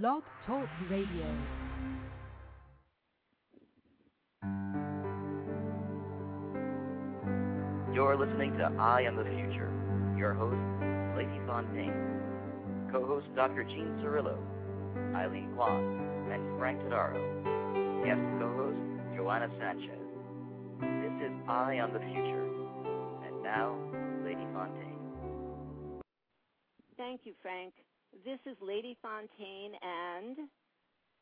Blog Talk Radio. You're listening to Eye on the Future. Your host, Lady Fontaine. Co-host, Dr. Gene Cirillo, Eileen Kwan, and Frank Todaro. Guest co-host, Joanna Sanchez. This is Eye on the Future. And now, Lady Fontaine. Thank you, Frank. This is Lady Fontaine and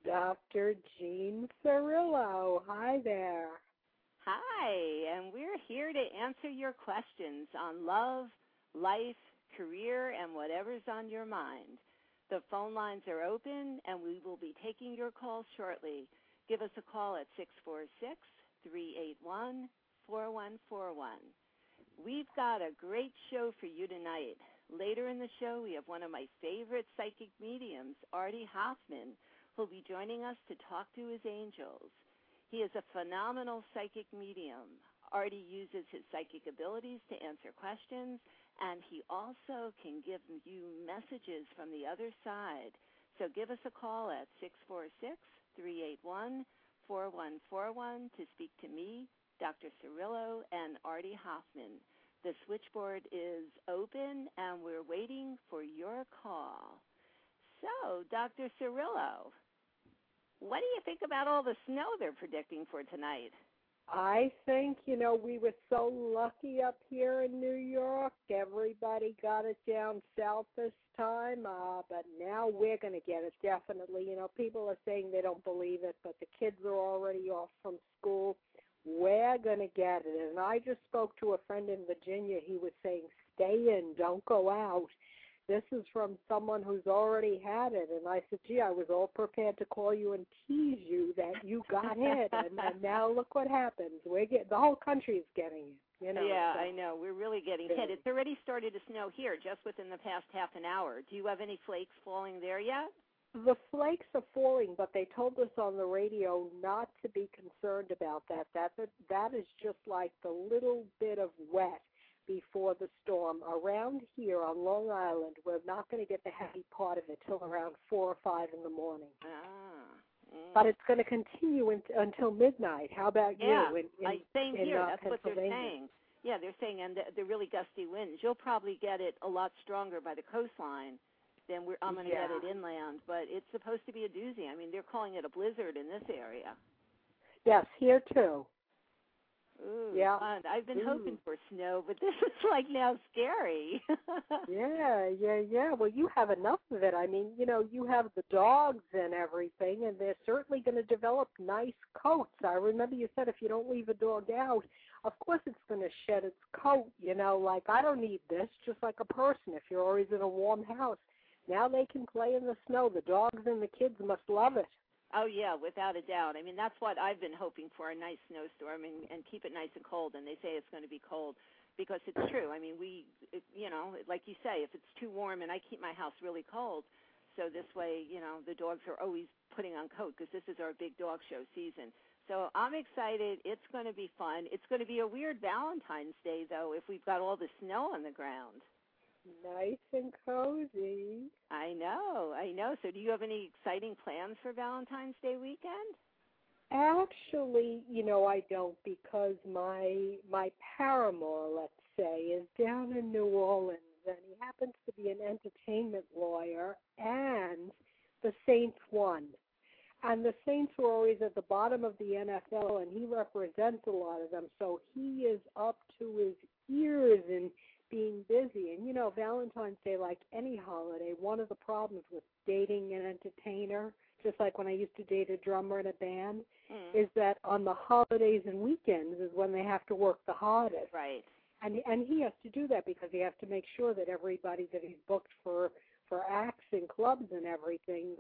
Dr. Gene Cirillo. Hi there. Hi, and we're here to answer your questions on love, life, career, and whatever's on your mind. The phone lines are open, and we will be taking your calls shortly. Give us a call at 646-381-4141. We've got a great show for you tonight. Later in the show, we have one of my favorite psychic mediums, Artie Hoffman, who'll be joining us to talk to his angels. He is a phenomenal psychic medium. Artie uses his psychic abilities to answer questions, and he also can give you messages from the other side. So give us a call at 646-381-4141 to speak to me, Dr. Cirillo, and Artie Hoffman. The switchboard is open, and we're waiting for your call. So, Dr. Cirillo, what do you think about all the snow they're predicting for tonight? I think, we were so lucky up here in New York. Everybody got it down south this time, but now we're going to get it, definitely. People are saying they don't believe it, but the kids are already off from school. We're going to get it. And I just spoke to a friend in Virginia. He was saying, stay in, don't go out. This is from someone who's already had it. And I said, gee, I was all prepared to call you and tease you that you got it. And now look what happens. The whole country is getting it. Yeah, so. I know. We're really getting hit. It's already started to snow here just within the past half an hour. Do you have any flakes falling there yet? The flakes are falling, but they told us on the radio not to be concerned about that. That is just like the little bit of wet before the storm. Around here on Long Island, we're not going to get the heavy part of it till around 4 or 5 in the morning. But it's going to continue until midnight. How about you? Same here. That's what they're saying. Yeah, they're saying, and the really gusty winds. You'll probably get it a lot stronger by the coastline than I'm going to get it inland. But it's supposed to be a doozy. They're calling it a blizzard in this area. Yes, here too. Ooh, yeah, fun. I've been hoping for snow, but this is now scary. Yeah. Well, you have enough of it. You have the dogs and everything, and they're certainly going to develop nice coats. I remember you said if you don't leave a dog out, of course it's going to shed its coat, I don't need this, just like a person if you're always in a warm house. Now they can play in the snow. The dogs and the kids must love it. Oh, yeah, without a doubt. That's what I've been hoping for, a nice snowstorm and keep it nice and cold. And they say it's going to be cold because it's true. Like you say, if it's too warm, and I keep my house really cold, so this way, the dogs are always putting on coat because this is our big dog show season. So I'm excited. It's going to be fun. It's going to be a weird Valentine's Day, though, if we've got all the snow on the ground. Nice and cozy. I know. So do you have any exciting plans for Valentine's Day weekend? Actually, I don't, because my paramour, let's say, is down in New Orleans, and he happens to be an entertainment lawyer, and the Saints won. And the Saints were always at the bottom of the NFL, and he represents a lot of them, so he is up to his ears in being busy. And, Valentine's Day, like any holiday, one of the problems with dating an entertainer, just like when I used to date a drummer in a band, is that on the holidays and weekends is when they have to work the hardest. Right. And he has to do that because he has to make sure that everybody that he's booked for acts and clubs and everything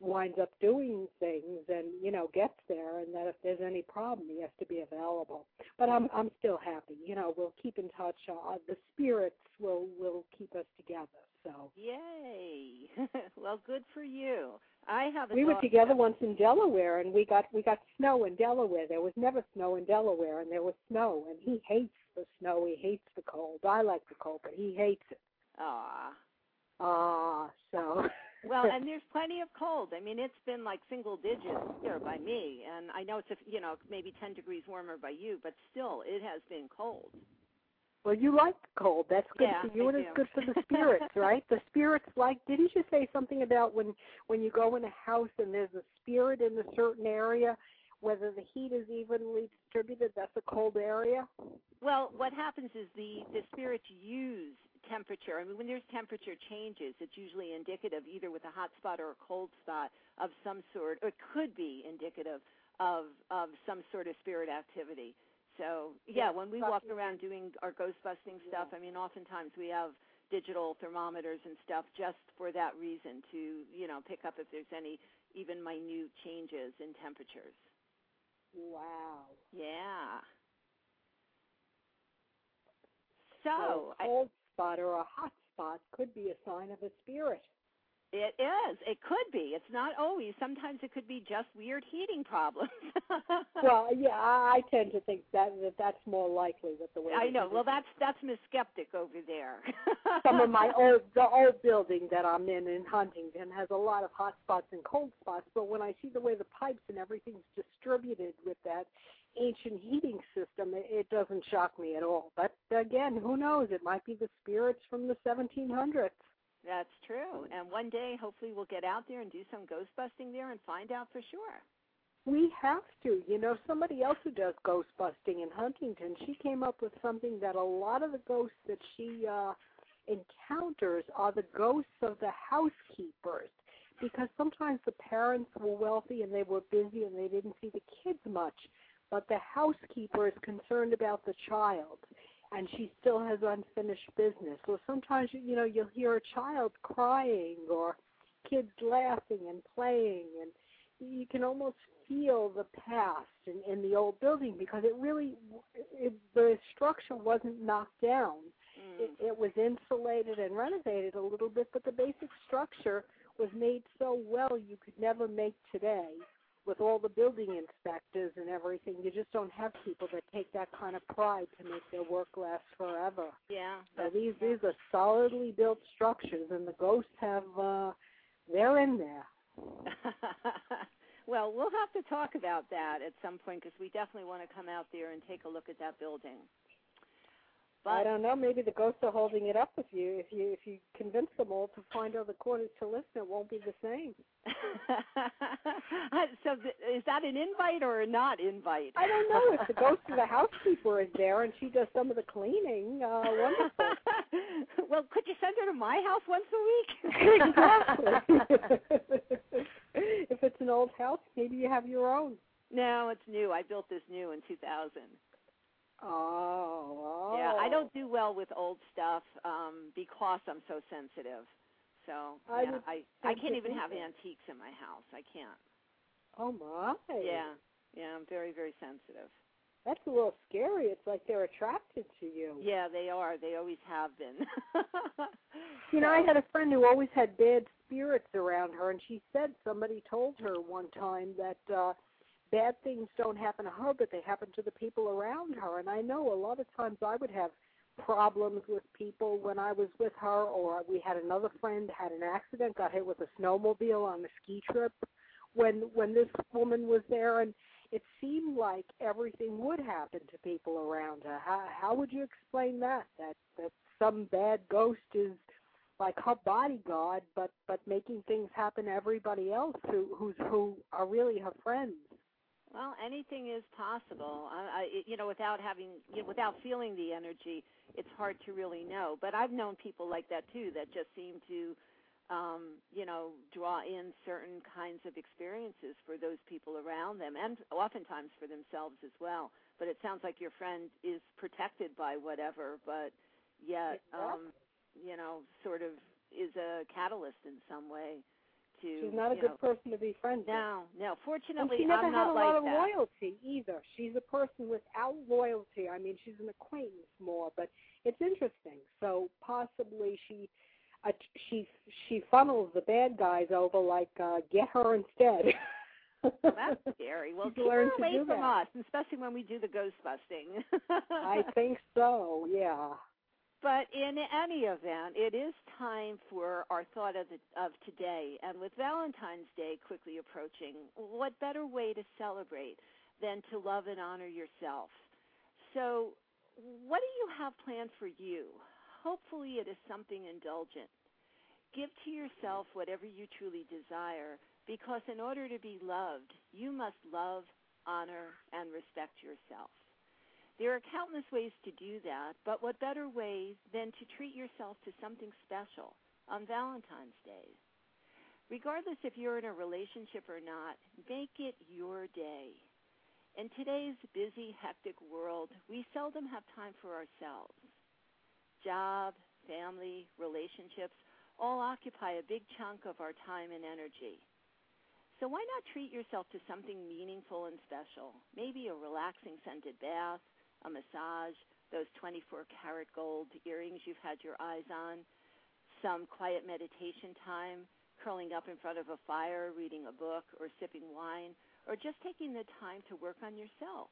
winds up doing things and, gets there, and that if there's any problem, he has to be available. But I'm still happy. We'll keep in touch. The spirits will keep us together. So yay. Well, good for you. We were together once in Delaware, and we got snow in Delaware. There was never snow in Delaware, and there was snow, and he hates the snow. He hates the cold. I like the cold, but he hates it. Ah. So Well, and there's plenty of cold. I mean, it's been like single digits here by me, and I know it's maybe 10 degrees warmer by you, but still, it has been cold. Well, you like cold. That's good for you, and it's good for the spirits, right? The spirits like. Didn't you say something about when you go in a house and there's a spirit in a certain area? Whether the heat is evenly distributed, that's a cold area? Well, what happens is the spirits use temperature. I mean, when there's temperature changes, it's usually indicative, either with a hot spot or a cold spot of some sort, or it could be indicative of some sort of spirit activity. So, when we walk around doing our ghost-busting stuff, I mean, oftentimes we have digital thermometers and stuff just for that reason, to, pick up if there's any even minute changes in temperatures. Wow. Yeah. So a cold spot or a hot spot could be a sign of a spirit. It is. It could be. It's not always. Sometimes it could be just weird heating problems. Well, I tend to think that that's more likely that the way. I know. Well, that's Miss Skeptic over there. Some of the old building that I'm in Huntington has a lot of hot spots and cold spots. But when I see the way the pipes and everything's distributed with that ancient heating system, it doesn't shock me at all. But again, who knows? It might be the spirits from the 1700s. That's true. And one day, hopefully, we'll get out there and do some ghost busting there and find out for sure. We have to. Somebody else who does ghost busting in Huntington, she came up with something that a lot of the ghosts that she encounters are the ghosts of the housekeepers, because sometimes the parents were wealthy and they were busy and they didn't see the kids much, but the housekeeper is concerned about the child. And she still has unfinished business. So sometimes, you'll hear a child crying or kids laughing and playing. And you can almost feel the past in the old building, because the structure wasn't knocked down. Mm. It was insulated and renovated a little bit, but the basic structure was made so well you could never make today. With all the building inspectors and everything, you just don't have people that take that kind of pride to make their work last forever. Yeah. So these are solidly built structures, and the ghosts they're in there. Well, we'll have to talk about that at some point, because we definitely want to come out there and take a look at that building. But I don't know. Maybe the ghosts are holding it up with you. If you convince them all to find other quarters to listen, it won't be the same. So is that an invite or a not invite? I don't know. If the ghost of the housekeeper is there and she does some of the cleaning, wonderful. Well, could you send her to my house once a week? Exactly. If it's an old house, maybe you have your own. No, it's new. I built this new in 2000. Oh. Yeah, I don't do well with old stuff because I'm so sensitive. So I can't even have antiques in my house. I can't. Oh, my. Yeah, I'm very, very sensitive. That's a little scary. It's like they're attracted to you. Yeah, they are. They always have been. I had a friend who always had bad spirits around her, and she said somebody told her one time that bad things don't happen to her, but they happen to the people around her. And I know a lot of times I would have problems with people when I was with her, or we had another friend had an accident, got hit with a snowmobile on a ski trip when this woman was there. And it seemed like everything would happen to people around her. How would you explain that some bad ghost is like her bodyguard, but making things happen to everybody else who are really her friends? Well, anything is possible. Without feeling the energy, it's hard to really know. But I've known people like that too, that just seem to, draw in certain kinds of experiences for those people around them, and oftentimes for themselves as well. But it sounds like your friend is protected by whatever, but yet, sort of is a catalyst in some way. She's not a good person to be friends with. No. Fortunately, I'm not like that. And she never had a lot of loyalty either. She's a person without loyalty. I mean, she's an acquaintance more, but it's interesting. So possibly she funnels the bad guys over, like get her instead. Well, that's scary. Well, keep her away from us, especially when we do the ghost busting. I think so. Yeah. But in any event, it is time for our thought of today. And with Valentine's Day quickly approaching, what better way to celebrate than to love and honor yourself? So what do you have planned for you? Hopefully it is something indulgent. Give to yourself whatever you truly desire, because in order to be loved, you must love, honor, and respect yourself. There are countless ways to do that, but what better way than to treat yourself to something special on Valentine's Day? Regardless if you're in a relationship or not, make it your day. In today's busy, hectic world, we seldom have time for ourselves. Job, family, relationships all occupy a big chunk of our time and energy. So why not treat yourself to something meaningful and special? Maybe a relaxing scented bath, a massage, those 24-karat gold earrings you've had your eyes on, some quiet meditation time, curling up in front of a fire, reading a book, or sipping wine, or just taking the time to work on yourself.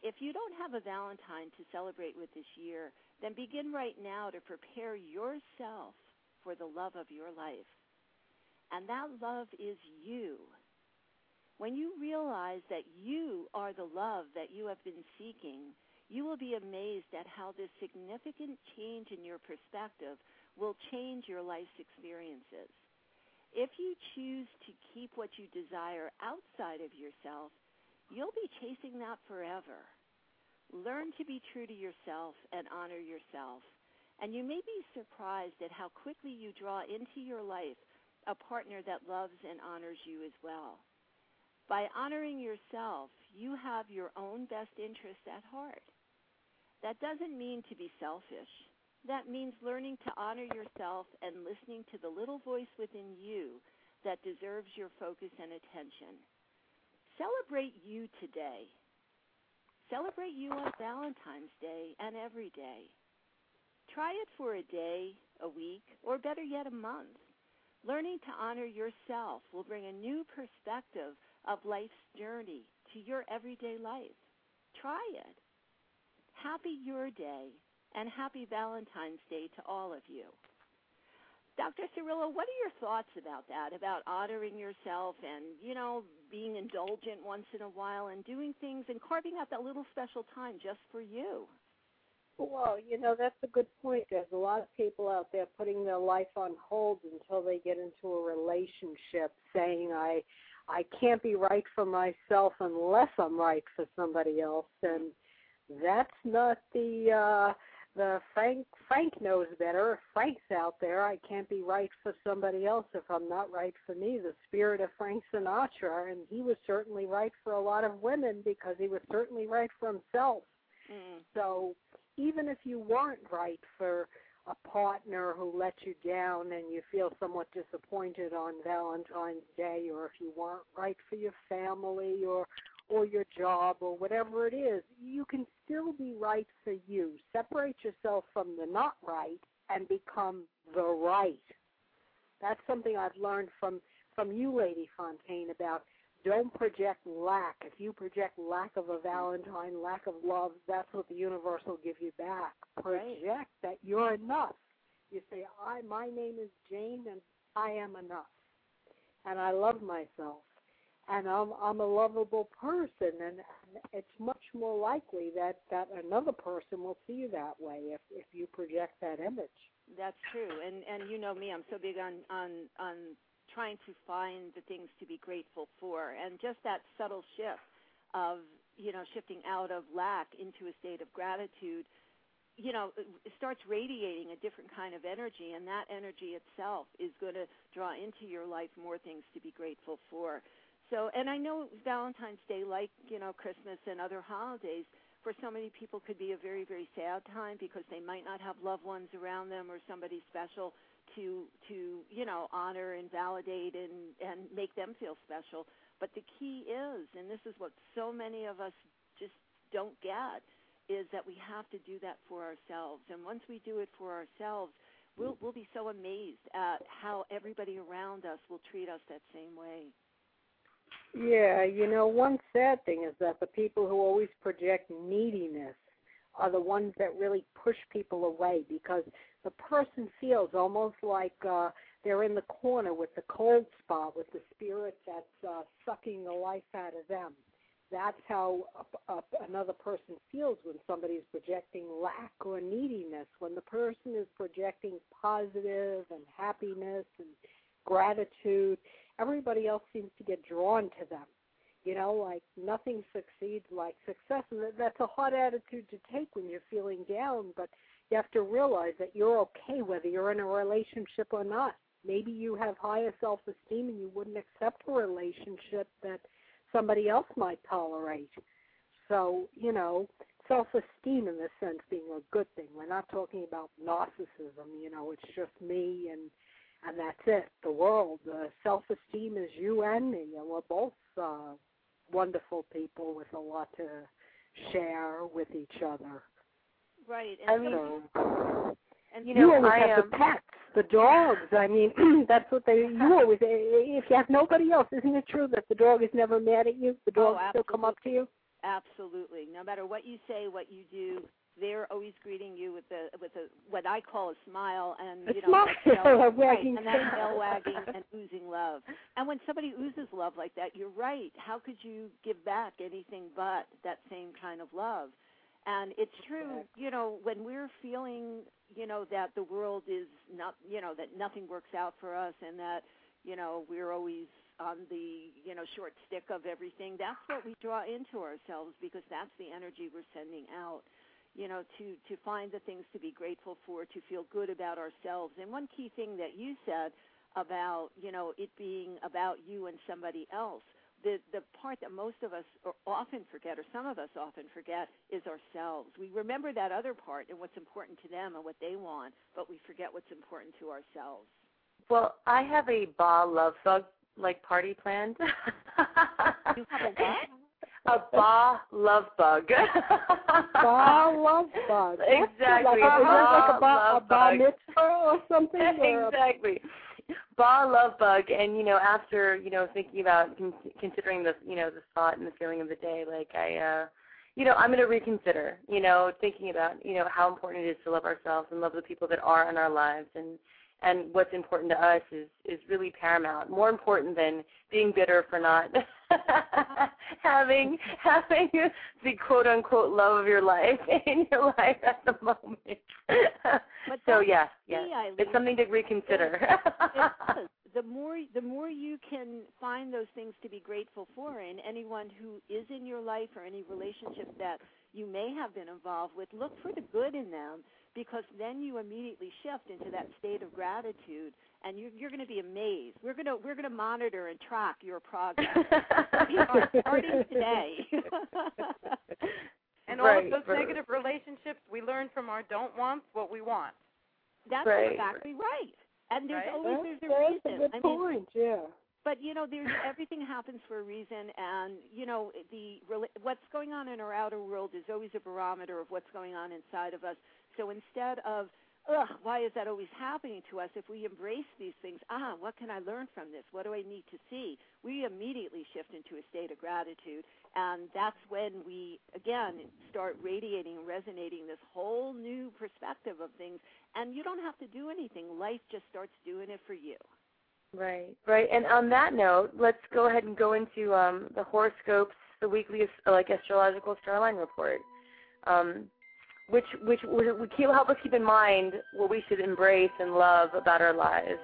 If you don't have a Valentine to celebrate with this year, then begin right now to prepare yourself for the love of your life. And that love is you. When you realize that you are the love that you have been seeking, you will be amazed at how this significant change in your perspective will change your life's experiences. If you choose to keep what you desire outside of yourself, you'll be chasing that forever. Learn to be true to yourself and honor yourself, and you may be surprised at how quickly you draw into your life a partner that loves and honors you as well. By honoring yourself, you have your own best interests at heart. That doesn't mean to be selfish. That means learning to honor yourself and listening to the little voice within you that deserves your focus and attention. Celebrate you today. Celebrate you on Valentine's Day and every day. Try it for a day, a week, or better yet, a month. Learning to honor yourself will bring a new perspective of life's journey to your everyday life. Try it. Happy your day, and happy Valentine's Day to all of you. Dr. Cirillo, what are your thoughts about that, about honoring yourself and, being indulgent once in a while and doing things and carving out that little special time just for you? Well, that's a good point. There's a lot of people out there putting their life on hold until they get into a relationship, saying, I can't be right for myself unless I'm right for somebody else. And that's not the Frank knows better. Frank's out there. I can't be right for somebody else if I'm not right for me. The spirit of Frank Sinatra, and he was certainly right for a lot of women because he was certainly right for himself. Mm. So even if you weren't right for a partner who let you down and you feel somewhat disappointed on Valentine's Day, or if you weren't right for your family or your job or whatever it is, you can still be right for you. Separate yourself from the not right and become the right. That's something I've learned from you, Lady Fontaine, about don't project lack. If you project lack of a Valentine, lack of love, that's what the universe will give you back. Project that you're enough. You say, my name is Jane, and I am enough. And I love myself. And I'm a lovable person, and it's much more likely that another person will see you that way if you project that image. That's true, and you know me, I'm so big on trying to find the things to be grateful for, and just that subtle shift of shifting out of lack into a state of gratitude, it starts radiating a different kind of energy, and that energy itself is going to draw into your life more things to be grateful for. So, and I know Valentine's Day, like, Christmas and other holidays, for so many people could be a very, very sad time because they might not have loved ones around them or somebody special to honor and validate and make them feel special. But the key is, and this is what so many of us just don't get, is that we have to do that for ourselves. And once we do it for ourselves, we'll be so amazed at how everybody around us will treat us that same way. Yeah, one sad thing is that the people who always project neediness are the ones that really push people away, because the person feels almost like they're in the corner with the cold spot, with the spirit that's sucking the life out of them. That's how another person feels when somebody's projecting lack or neediness. When the person is projecting positive and happiness and gratitude, everybody else seems to get drawn to them. You know, like nothing succeeds like success. And that's a hard attitude to take when you're feeling down, but you have to realize that you're okay whether you're in a relationship or not. Maybe you have higher self-esteem and you wouldn't accept a relationship that somebody else might tolerate. So, you know, self-esteem in this sense being a good thing. We're not talking about narcissism, you know, it's just me and that's it, the world. Self-esteem is you and me, and we're both wonderful people with a lot to share with each other. Right. And I mean, and you always have the pets, the dogs. I mean, that's what you always, if you have nobody else, isn't it true that the dog is never mad at you? The dogs still come up to you? Absolutely. No matter what you say, what you do, they're always greeting you with a what I call a smile, and you know, that tail wagging and oozing love. And when somebody oozes love like that, you're right. How could you give back anything but that same kind of love? And it's true, you know, when we're feeling, you know, that the world is not, you know, that nothing works out for us, and that, you know, we're always on the, you know, short stick of everything. That's what we draw into ourselves, because that's the energy we're sending out. You know, to find the things to be grateful for, to feel good about ourselves. And one key thing that you said about, you know, it being about you and somebody else, the part that most of us often forget, or some of us often forget, is ourselves. We remember that other part and what's important to them and what they want, but we forget what's important to ourselves. Well, I have a BA love bug like party planned. You have a BA? A BA love bug. BA love bug. Exactly. Like a BA mitzvah or something? Exactly. BA love bug. And, you know, after, you know, thinking about, considering the, you know, the thought and the feeling of the day, like you know, I'm going to reconsider, you know, thinking about, you know, how important it is to love ourselves and love the people that are in our lives. And what's important to us is really paramount, more important than being bitter for not having the quote-unquote love of your life in your life at the moment. But so, yes, it's something to reconsider. It the more you can find those things to be grateful for in anyone who is in your life or any relationship that you may have been involved with, look for the good in them, because then you immediately shift into that state of gratitude, and you're going to be amazed. We're going to monitor and track your progress. We are starting today. And all of those negative relationships we learn from our don't wants what we want. That's exactly right. And there's always there's a reason. That's a good point, yeah. But, you know, everything happens for a reason, and, you know, what's going on in our outer world is always a barometer of what's going on inside of us. So instead of, why is that always happening to us, if we embrace these things, what can I learn from this? What do I need to see? We immediately shift into a state of gratitude, and that's when we, again, start radiating and resonating this whole new perspective of things, and you don't have to do anything. Life just starts doing it for you. Right. And on that note, let's go ahead and go into the horoscopes, the weekly astrological starline report, which will help us keep in mind what we should embrace and love about our lives.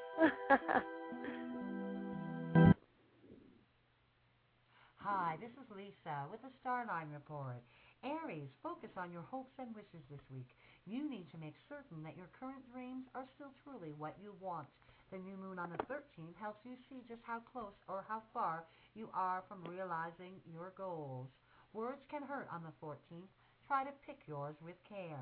Hi, this is Lisa with the Starline Report. Aries, focus on your hopes and wishes this week. You need to make certain that your current dreams are still truly what you want. The new moon on the 13th helps you see just how close or how far you are from realizing your goals. Words can hurt on the 14th. Try to pick yours with care.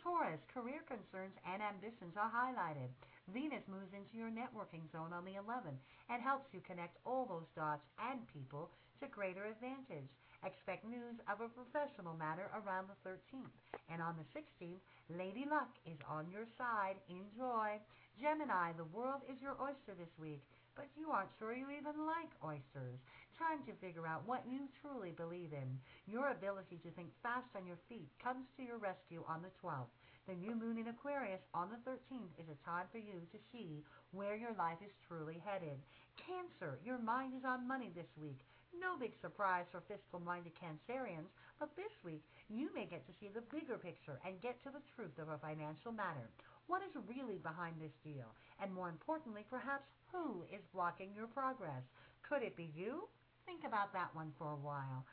Taurus, career concerns and ambitions are highlighted. Venus moves into your networking zone on the 11th and helps you connect all those dots and people to greater advantage. Expect news of a professional matter around the 13th. And on the 16th, Lady Luck is on your side. Enjoy. Gemini, the world is your oyster this week, but you aren't sure you even like oysters. time to figure out what you truly believe in. Your ability to think fast on your feet comes to your rescue on the 12th. The new moon in Aquarius on the 13th is a time for you to see where your life is truly headed. Cancer, your mind is on money this week. No big surprise for fiscal-minded Cancerians, but this week you may get to see the bigger picture and get to the truth of a financial matter. What is really behind this deal? And more importantly, perhaps, who is blocking your progress? Could it be you? Think about that one for a while.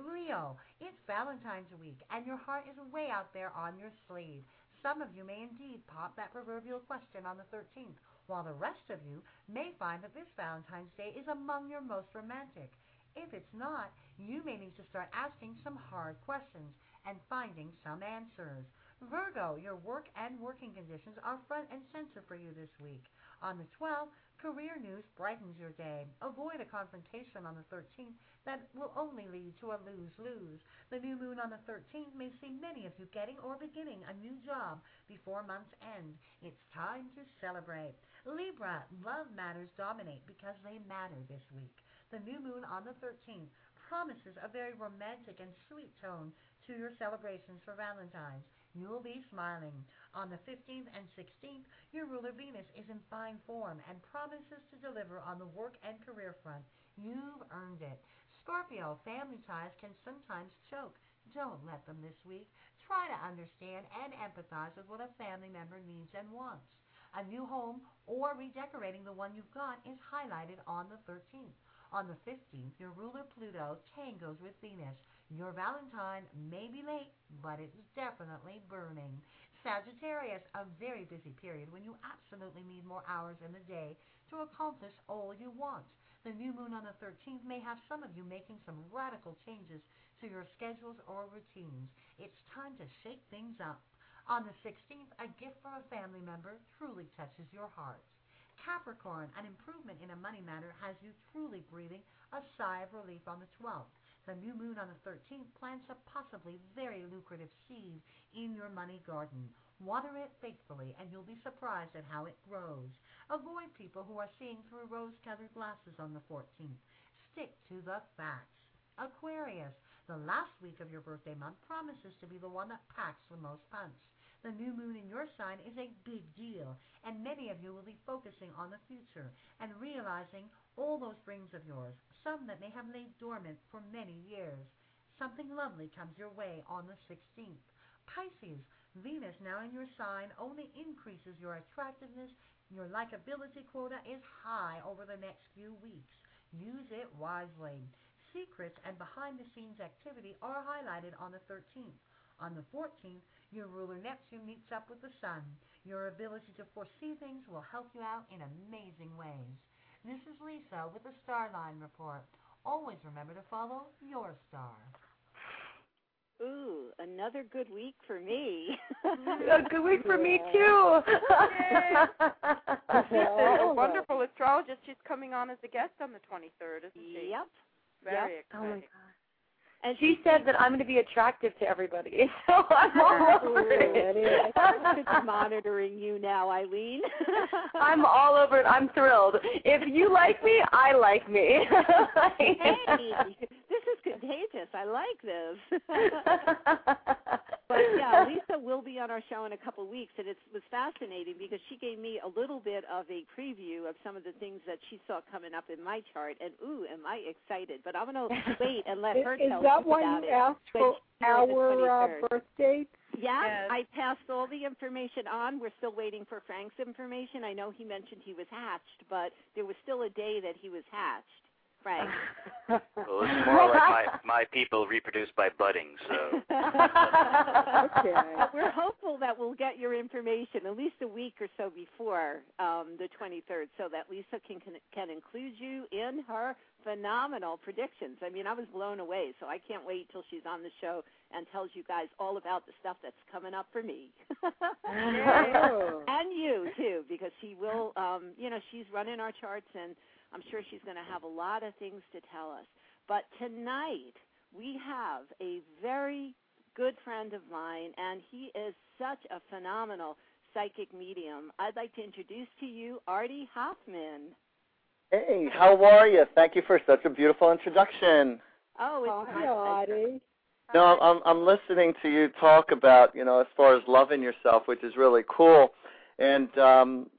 Leo, it's Valentine's week, and your heart is way out there on your sleeve. Some of you may indeed pop that proverbial question on the 13th, while the rest of you may find that this Valentine's Day is among your most romantic. If it's not, you may need to start asking some hard questions and finding some answers. Virgo, your work and working conditions are front and center for you this week. On the 12th, career news brightens your day. Avoid a confrontation on the 13th that will only lead to a lose-lose. The new moon on the 13th may see many of you getting or beginning a new job before month's end. It's time to celebrate. Libra, love matters dominate because they matter this week. The new moon on the 13th promises a very romantic and sweet tone to your celebrations for Valentine's. You'll be smiling. On the 15th and 16th, your ruler Venus is in fine form and promises to deliver on the work and career front. You've earned it. Scorpio, family ties can sometimes choke. Don't let them this week. Try to understand and empathize with what a family member needs and wants. A new home or redecorating the one you've got is highlighted on the 13th. On the 15th, your ruler Pluto tangos with Venus. Your Valentine may be late, but it's definitely burning. Sagittarius, a very busy period when you absolutely need more hours in the day to accomplish all you want. The new moon on the 13th may have some of you making some radical changes to your schedules or routines. It's time to shake things up. On the 16th, a gift from a family member truly touches your heart. Capricorn, an improvement in a money matter has you truly breathing a sigh of relief on the 12th. The new moon on the 13th plants a possibly very lucrative seed in your money garden. Water it faithfully and you'll be surprised at how it grows. Avoid people who are seeing through rose-colored glasses on the 14th. Stick to the facts. Aquarius, the last week of your birthday month promises to be the one that packs the most punch. The new moon in your sign is a big deal, and many of you will be focusing on the future and realizing all those dreams of yours, some that may have lain dormant for many years. Something lovely comes your way on the 16th. Pisces, Venus now in your sign only increases your attractiveness. Your likability quota is high over the next few weeks. Use it wisely. Secrets and behind-the-scenes activity are highlighted on the 13th. On the 14th, your ruler Neptune meets up with the Sun. Your ability to foresee things will help you out in amazing ways. This is Lisa with the Starline Report. Always remember to follow your star. Ooh, another good week for me. A good week for me, too. A wonderful astrologist. She's coming on as a guest on the 23rd, isn't she? Yep. Very exciting. Oh my God. And she said that I'm going to be attractive to everybody, so I'm all over it. I'm monitoring you now, Eileen. I'm all over it. I'm thrilled. If you like me, I like me. Hey, this is contagious. I like this. But, yeah, Lisa will be on our show in a couple of weeks, and it was fascinating because she gave me a little bit of a preview of some of the things that she saw coming up in my chart, and, ooh, am I excited. But I'm going to wait and let her tell us about it. Is that why you asked for our birthday? Yeah, yes. I passed all the information on. We're still waiting for Frank's information. I know he mentioned he was hatched, but there was still a day that he was hatched. Right. Well, it's more like my people reproduce by budding, so. Okay. We're hopeful that we'll get your information at least a week or so before the 23rd so that Lisa can include you in her phenomenal predictions. I mean, I was blown away, so I can't wait till she's on the show and tells you guys all about the stuff that's coming up for me. And you, too, because she will, you know, she's running our charts and I'm sure she's going to have a lot of things to tell us. But tonight we have a very good friend of mine, and he is such a phenomenal psychic medium. I'd like to introduce to you Artie Hoffman. Hey, how are you? Thank you for such a beautiful introduction. Oh, hi, Artie. No, I'm listening to you talk about, you know, as far as loving yourself, which is really cool. And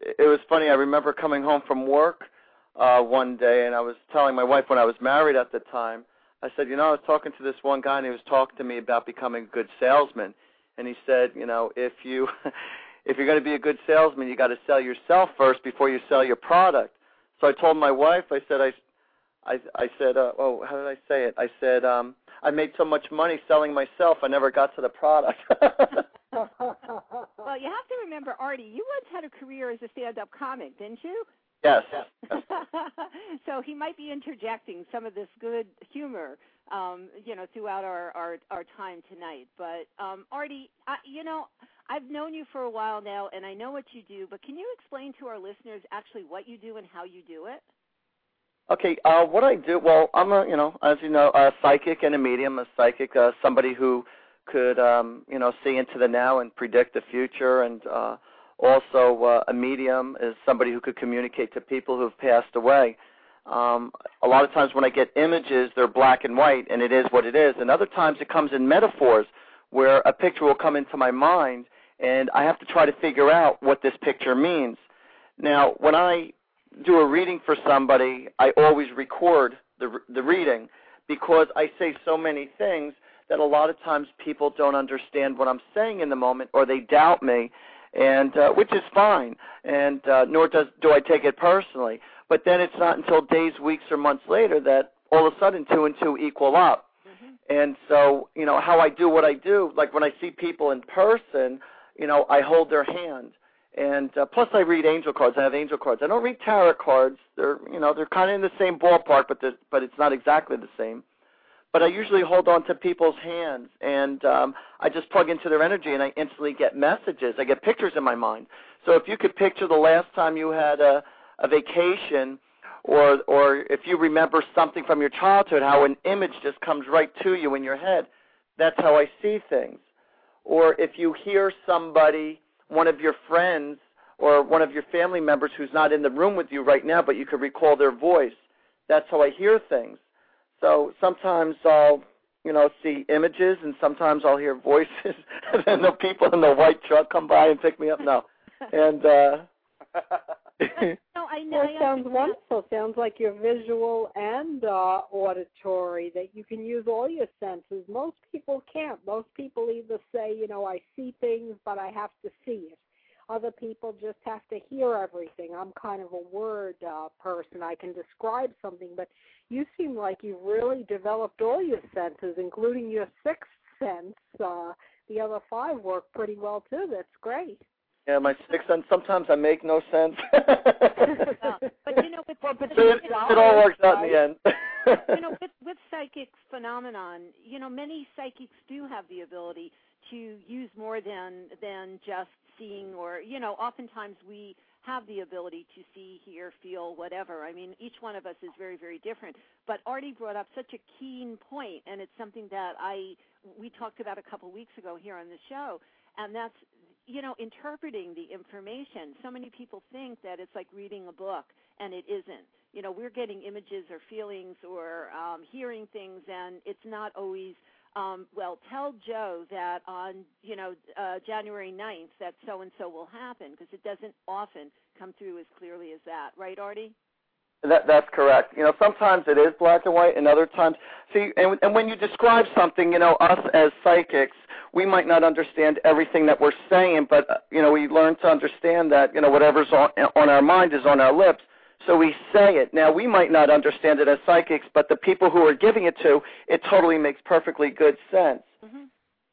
it was funny. I remember coming home from work one day, and I was telling my wife when I was married at the time, I said, you know, I was talking to this one guy, and he was talking to me about becoming a good salesman. And he said, you know, if you're going to be a good salesman, you got to sell yourself first before you sell your product. So I told my wife, I said, how did I say it? I said, I made so much money selling myself, I never got to the product. Well, you have to remember, Artie, you once had a career as a stand-up comic, didn't you? Yes. So he might be interjecting some of this good humor, you know, throughout our time tonight. But, Artie, you know, I've known you for a while now, and I know what you do, but can you explain to our listeners actually what you do and how you do it? Okay, what I do, well, I'm a, you know, as you know, a psychic and a medium, somebody who could, you know, see into the now and predict the future, and also a medium is somebody who could communicate to people who've passed away. A lot of times when I get images, they're black and white, and it is what it is, and other times it comes in metaphors where a picture will come into my mind, and I have to try to figure out what this picture means. Now, when I do a reading for somebody, I always record the reading because I say so many things that a lot of times people don't understand what I'm saying in the moment, or they doubt me, and which is fine, and nor do I take it personally. But then it's not until days, weeks, or months later that all of a sudden 2 and 2 equal up. And so, you know, how I do what I do, like when I see people in person, you know, I hold their hand. And plus I read angel cards. I have angel cards. I don't read tarot cards. They're, you know, they're kind of in the same ballpark, but it's not exactly the same. But I usually hold on to people's hands, and I just plug into their energy, and I instantly get messages. I get pictures in my mind. So if you could picture the last time you had a vacation, or if you remember something from your childhood, how an image just comes right to you in your head, that's how I see things. Or if you hear somebody, one of your friends or one of your family members who's not in the room with you right now, but you could recall their voice, that's how I hear things. So sometimes I'll, you know, see images, and sometimes I'll hear voices, and then the people in the white truck come by and pick me up. No. And no, I know. Well, it sounds wonderful. Sounds like you're visual and auditory, that you can use all your senses. Most people can't. Most people either say, you know, I see things, but I have to see it. Other people just have to hear everything. I'm kind of a word person. I can describe something, but you seem like you've really developed all your senses, including your sixth sense. The other five work pretty well, too. That's great. Yeah, my sixth sense. Sometimes I make no sense. Well, but you know, it all works out in the end. You know, with psychic phenomenon, you know, many psychics do have the ability to use more than just seeing, or, you know, oftentimes we have the ability to see, hear, feel, whatever. I mean, each one of us is very, very different. But Artie brought up such a keen point, and it's something that we talked about a couple weeks ago here on the show, and that's, you know, interpreting the information. So many people think that it's like reading a book, and it isn't. You know, we're getting images or feelings or hearing things, and it's not always, well, tell Joe that on, you know, January 9th that so-and-so will happen, because it doesn't often come through as clearly as that. Right, Artie? That's correct. You know, sometimes it is black and white, and other times, see, and when you describe something, you know, us as psychics, we might not understand everything that we're saying, but, you know, we learn to understand that, you know, whatever's on our mind is on our lips, so we say it. Now, we might not understand it as psychics, but the people who are giving it to, it totally makes perfectly good sense. Mm-hmm.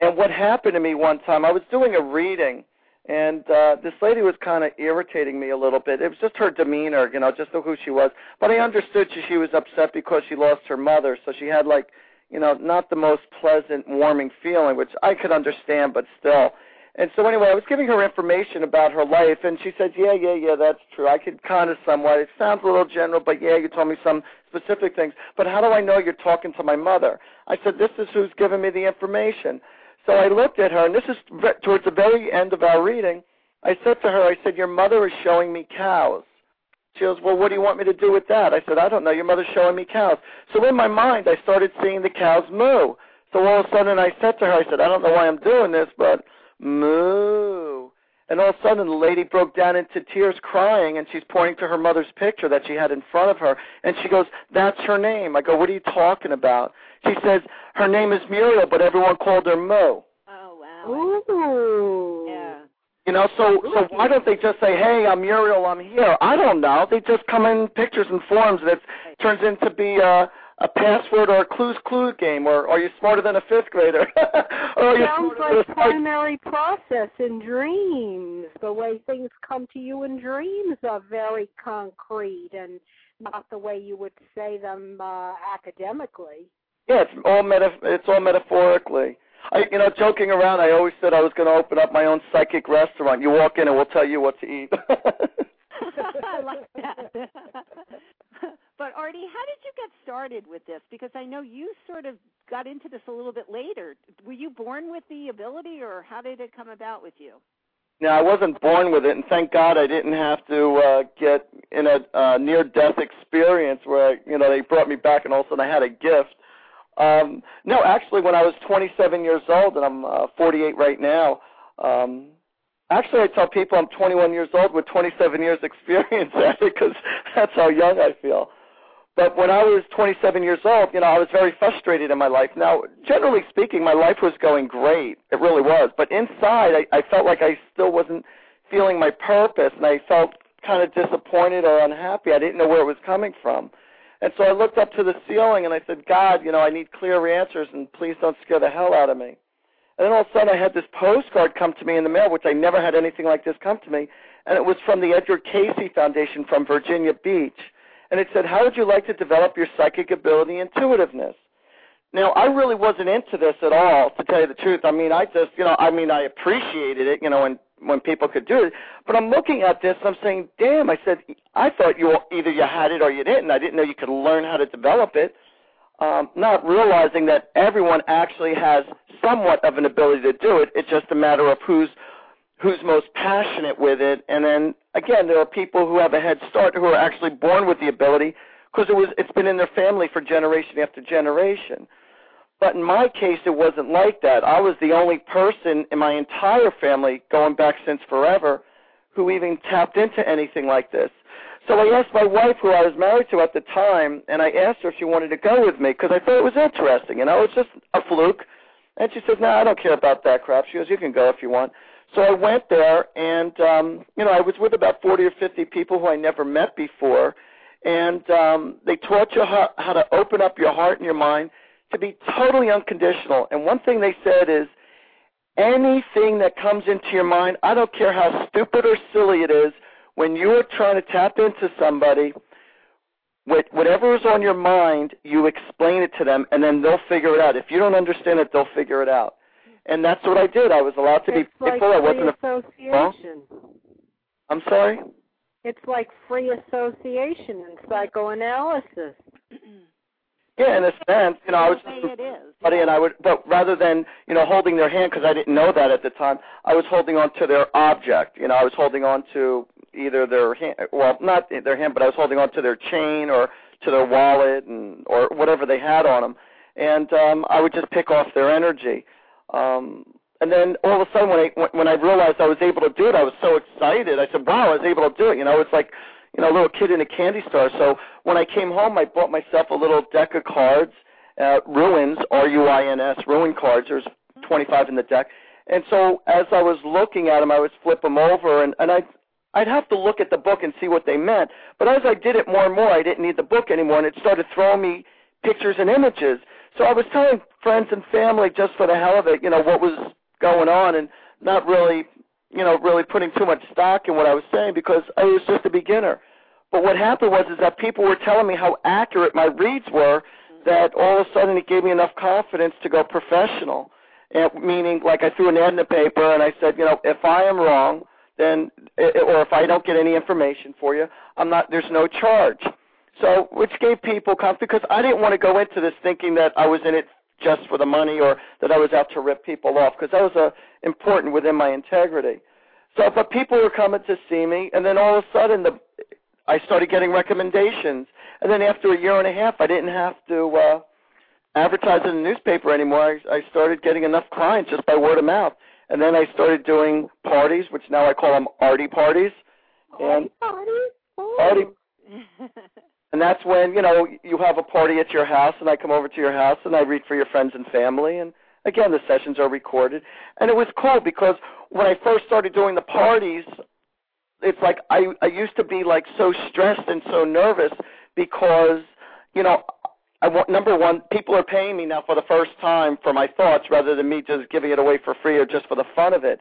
And what happened to me one time, I was doing a reading, and this lady was kind of irritating me a little bit. It was just her demeanor, you know, just who she was. But I understood she was upset because she lost her mother, so she had, like, you know, not the most pleasant, warming feeling, which I could understand, but still. And so anyway, I was giving her information about her life, and she said, yeah, that's true. I could kind of somewhat. It sounds a little general, but, yeah, you told me some specific things. But how do I know you're talking to my mother? I said, this is who's giving me the information. So I looked at her, and this is towards the very end of our reading. I said to her, I said, your mother is showing me cows. She goes, well, what do you want me to do with that? I said, I don't know. Your mother's showing me cows. So in my mind, I started seeing the cows moo. So all of a sudden I said to her, I said, I don't know why I'm doing this, but moo. And all of a sudden the lady broke down into tears crying, and she's pointing to her mother's picture that she had in front of her. And she goes, that's her name. I go, what are you talking about? She says, her name is Muriel, but everyone called her Moo. Oh, wow. Ooh. Yeah. You know, so why don't they just say, hey, I'm Muriel, I'm here? I don't know. They just come in pictures and forms that turns into be a password or a Clues Clue game, or are you smarter than a fifth grader? Sounds like primary process in dreams. The way things come to you in dreams are very concrete and not the way you would say them academically. Yeah, it's all metaphorically. Joking around, I always said I was going to open up my own psychic restaurant. You walk in and we'll tell you what to eat. I like that. But, Artie, how did you get started with this? Because I know you sort of got into this a little bit later. Were you born with the ability, or how did it come about with you? No, I wasn't born with it, and thank God I didn't have to get in a near-death experience where, they brought me back and all of a sudden I had a gift. No, actually, when I was 27 years old, and I'm 48 right now, actually, I tell people I'm 21 years old with 27 years experience at it, because that's how young I feel. But when I was 27 years old, I was very frustrated in my life. Now, generally speaking, my life was going great. It really was. But inside, I felt like I still wasn't feeling my purpose, and I felt kind of disappointed or unhappy. I didn't know where it was coming from. And so I looked up to the ceiling, and I said, God, I need clear answers, and please don't scare the hell out of me. And then all of a sudden I had this postcard come to me in the mail, which I never had anything like this come to me, and it was from the Edgar Cayce Foundation from Virginia Beach. And it said, how would you like to develop your psychic ability and intuitiveness? Now, I really wasn't into this at all, to tell you the truth. I mean, I just, I appreciated it, when people could do it. But I'm looking at this, and I'm saying, damn, I said, I thought either you had it or you didn't. I didn't know you could learn how to develop it, not realizing that everyone actually has somewhat of an ability to do it. It's just a matter of who's most passionate with it. And then, again, there are people who have a head start who are actually born with the ability because it's been in their family for generation after generation. But in my case, it wasn't like that. I was the only person in my entire family, going back since forever, who even tapped into anything like this. So I asked my wife, who I was married to at the time, and I asked her if she wanted to go with me because I thought it was interesting. It's just a fluke. And she said, no, I don't care about that crap. She goes, you can go if you want. So I went there, and, I was with about 40 or 50 people who I never met before, and they taught you how to open up your heart and your mind to be totally unconditional. And one thing they said is, anything that comes into your mind, I don't care how stupid or silly it is, when you are trying to tap into somebody, whatever is on your mind, you explain it to them, and then they'll figure it out. If you don't understand it, they'll figure it out. And that's what I did. I was allowed to be playful. I wasn't association. I'm sorry? It's like free association in psychoanalysis. Yeah, in a sense, I was just buddy, and I would, but rather than holding their hand because I didn't know that at the time, I was holding on to their object. I was holding on to either their hand, well, not their hand, but I was holding on to their chain or to their wallet or whatever they had on them, and I would just pick off their energy. And then all of a sudden, when I realized I was able to do it, I was so excited. I said, "Wow, I was able to do it!" It's like a little kid in a candy store. So when I came home, I bought myself a little deck of cards, Ruins, R-U-I-N-S, Ruin cards. There's 25 in the deck. And so as I was looking at them, I would flip them over, and I'd have to look at the book and see what they meant. But as I did it more and more, I didn't need the book anymore, and it started throwing me pictures and images. So I was telling friends and family just for the hell of it, what was going on, and not really really putting too much stock in what I was saying because I was just a beginner. But what happened was that people were telling me how accurate my reads were that all of a sudden it gave me enough confidence to go professional, meaning like I threw an ad in the paper and I said, if I am wrong, then or if I don't get any information for you, there's no charge. So which gave people confidence because I didn't want to go into this thinking that I was in it just for the money or that I was out to rip people off because that was important within my integrity. So, but people were coming to see me, and then all of a sudden, I started getting recommendations. And then after a year and a half, I didn't have to advertise in the newspaper anymore. I started getting enough clients just by word of mouth. And then I started doing parties, which now I call them Artie parties. And Artie. And that's when, you know, you have a party at your house, and I come over to your house, and I read for your friends and family. And, again, the sessions are recorded. And it was cool because when I first started doing the parties, it's like I used to be, like, so stressed and so nervous because, you know, number one, people are paying me now for the first time for my thoughts rather than me just giving it away for free or just for the fun of it.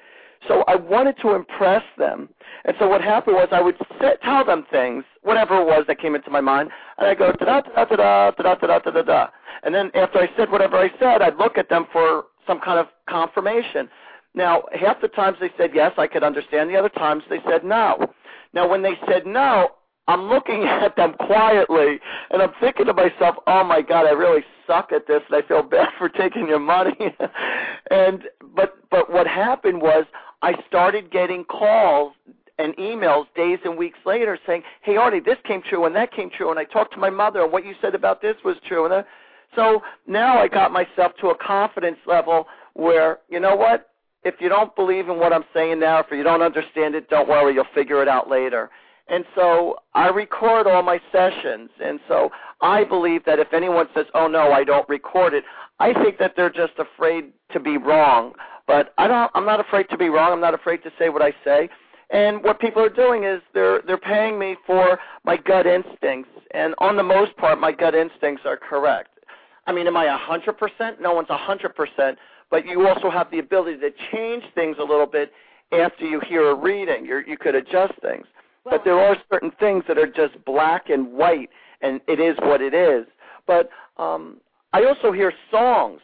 So I wanted to impress them. And so what happened was I would tell them things, whatever it was that came into my mind, and I'd go, da-da-da-da-da, da-da-da-da-da-da. And then after I said whatever I said, I'd look at them for some kind of confirmation. Now, half the times they said yes, I could understand. The other times they said no. Now, when they said no, I'm looking at them quietly, and I'm thinking to myself, oh, my God, I really suck at this, and I feel bad for taking your money. But what happened was I started getting calls and emails days and weeks later saying, hey, Artie, this came true, and that came true, and I talked to my mother, and what you said about this was true. And so now I got myself to a confidence level where, you know what, if you don't believe in what I'm saying now, if you don't understand it, don't worry, you'll figure it out later. And so I record all my sessions, and so I believe that if anyone says, oh, no, I don't record it, I think that they're just afraid to be wrong. But I'm not afraid to be wrong. I'm not afraid to say what I say. And what people are doing is they're paying me for my gut instincts, and on the most part, my gut instincts are correct. I mean, am I 100%? No one's 100%, but you also have the ability to change things a little bit after you hear a reading. You could adjust things. Well, but there are certain things that are just black and white, and it is what it is. But I also hear songs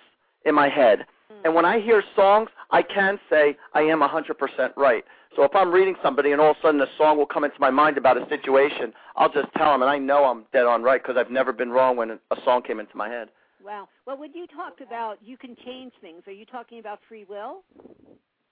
in my head. And when I hear songs, I can say I am 100% right. So if I'm reading somebody and all of a sudden a song will come into my mind about a situation, I'll just tell them, and I know I'm dead on right because I've never been wrong when a song came into my head. Wow. Well, when you talked about you can change things, are you talking about free will?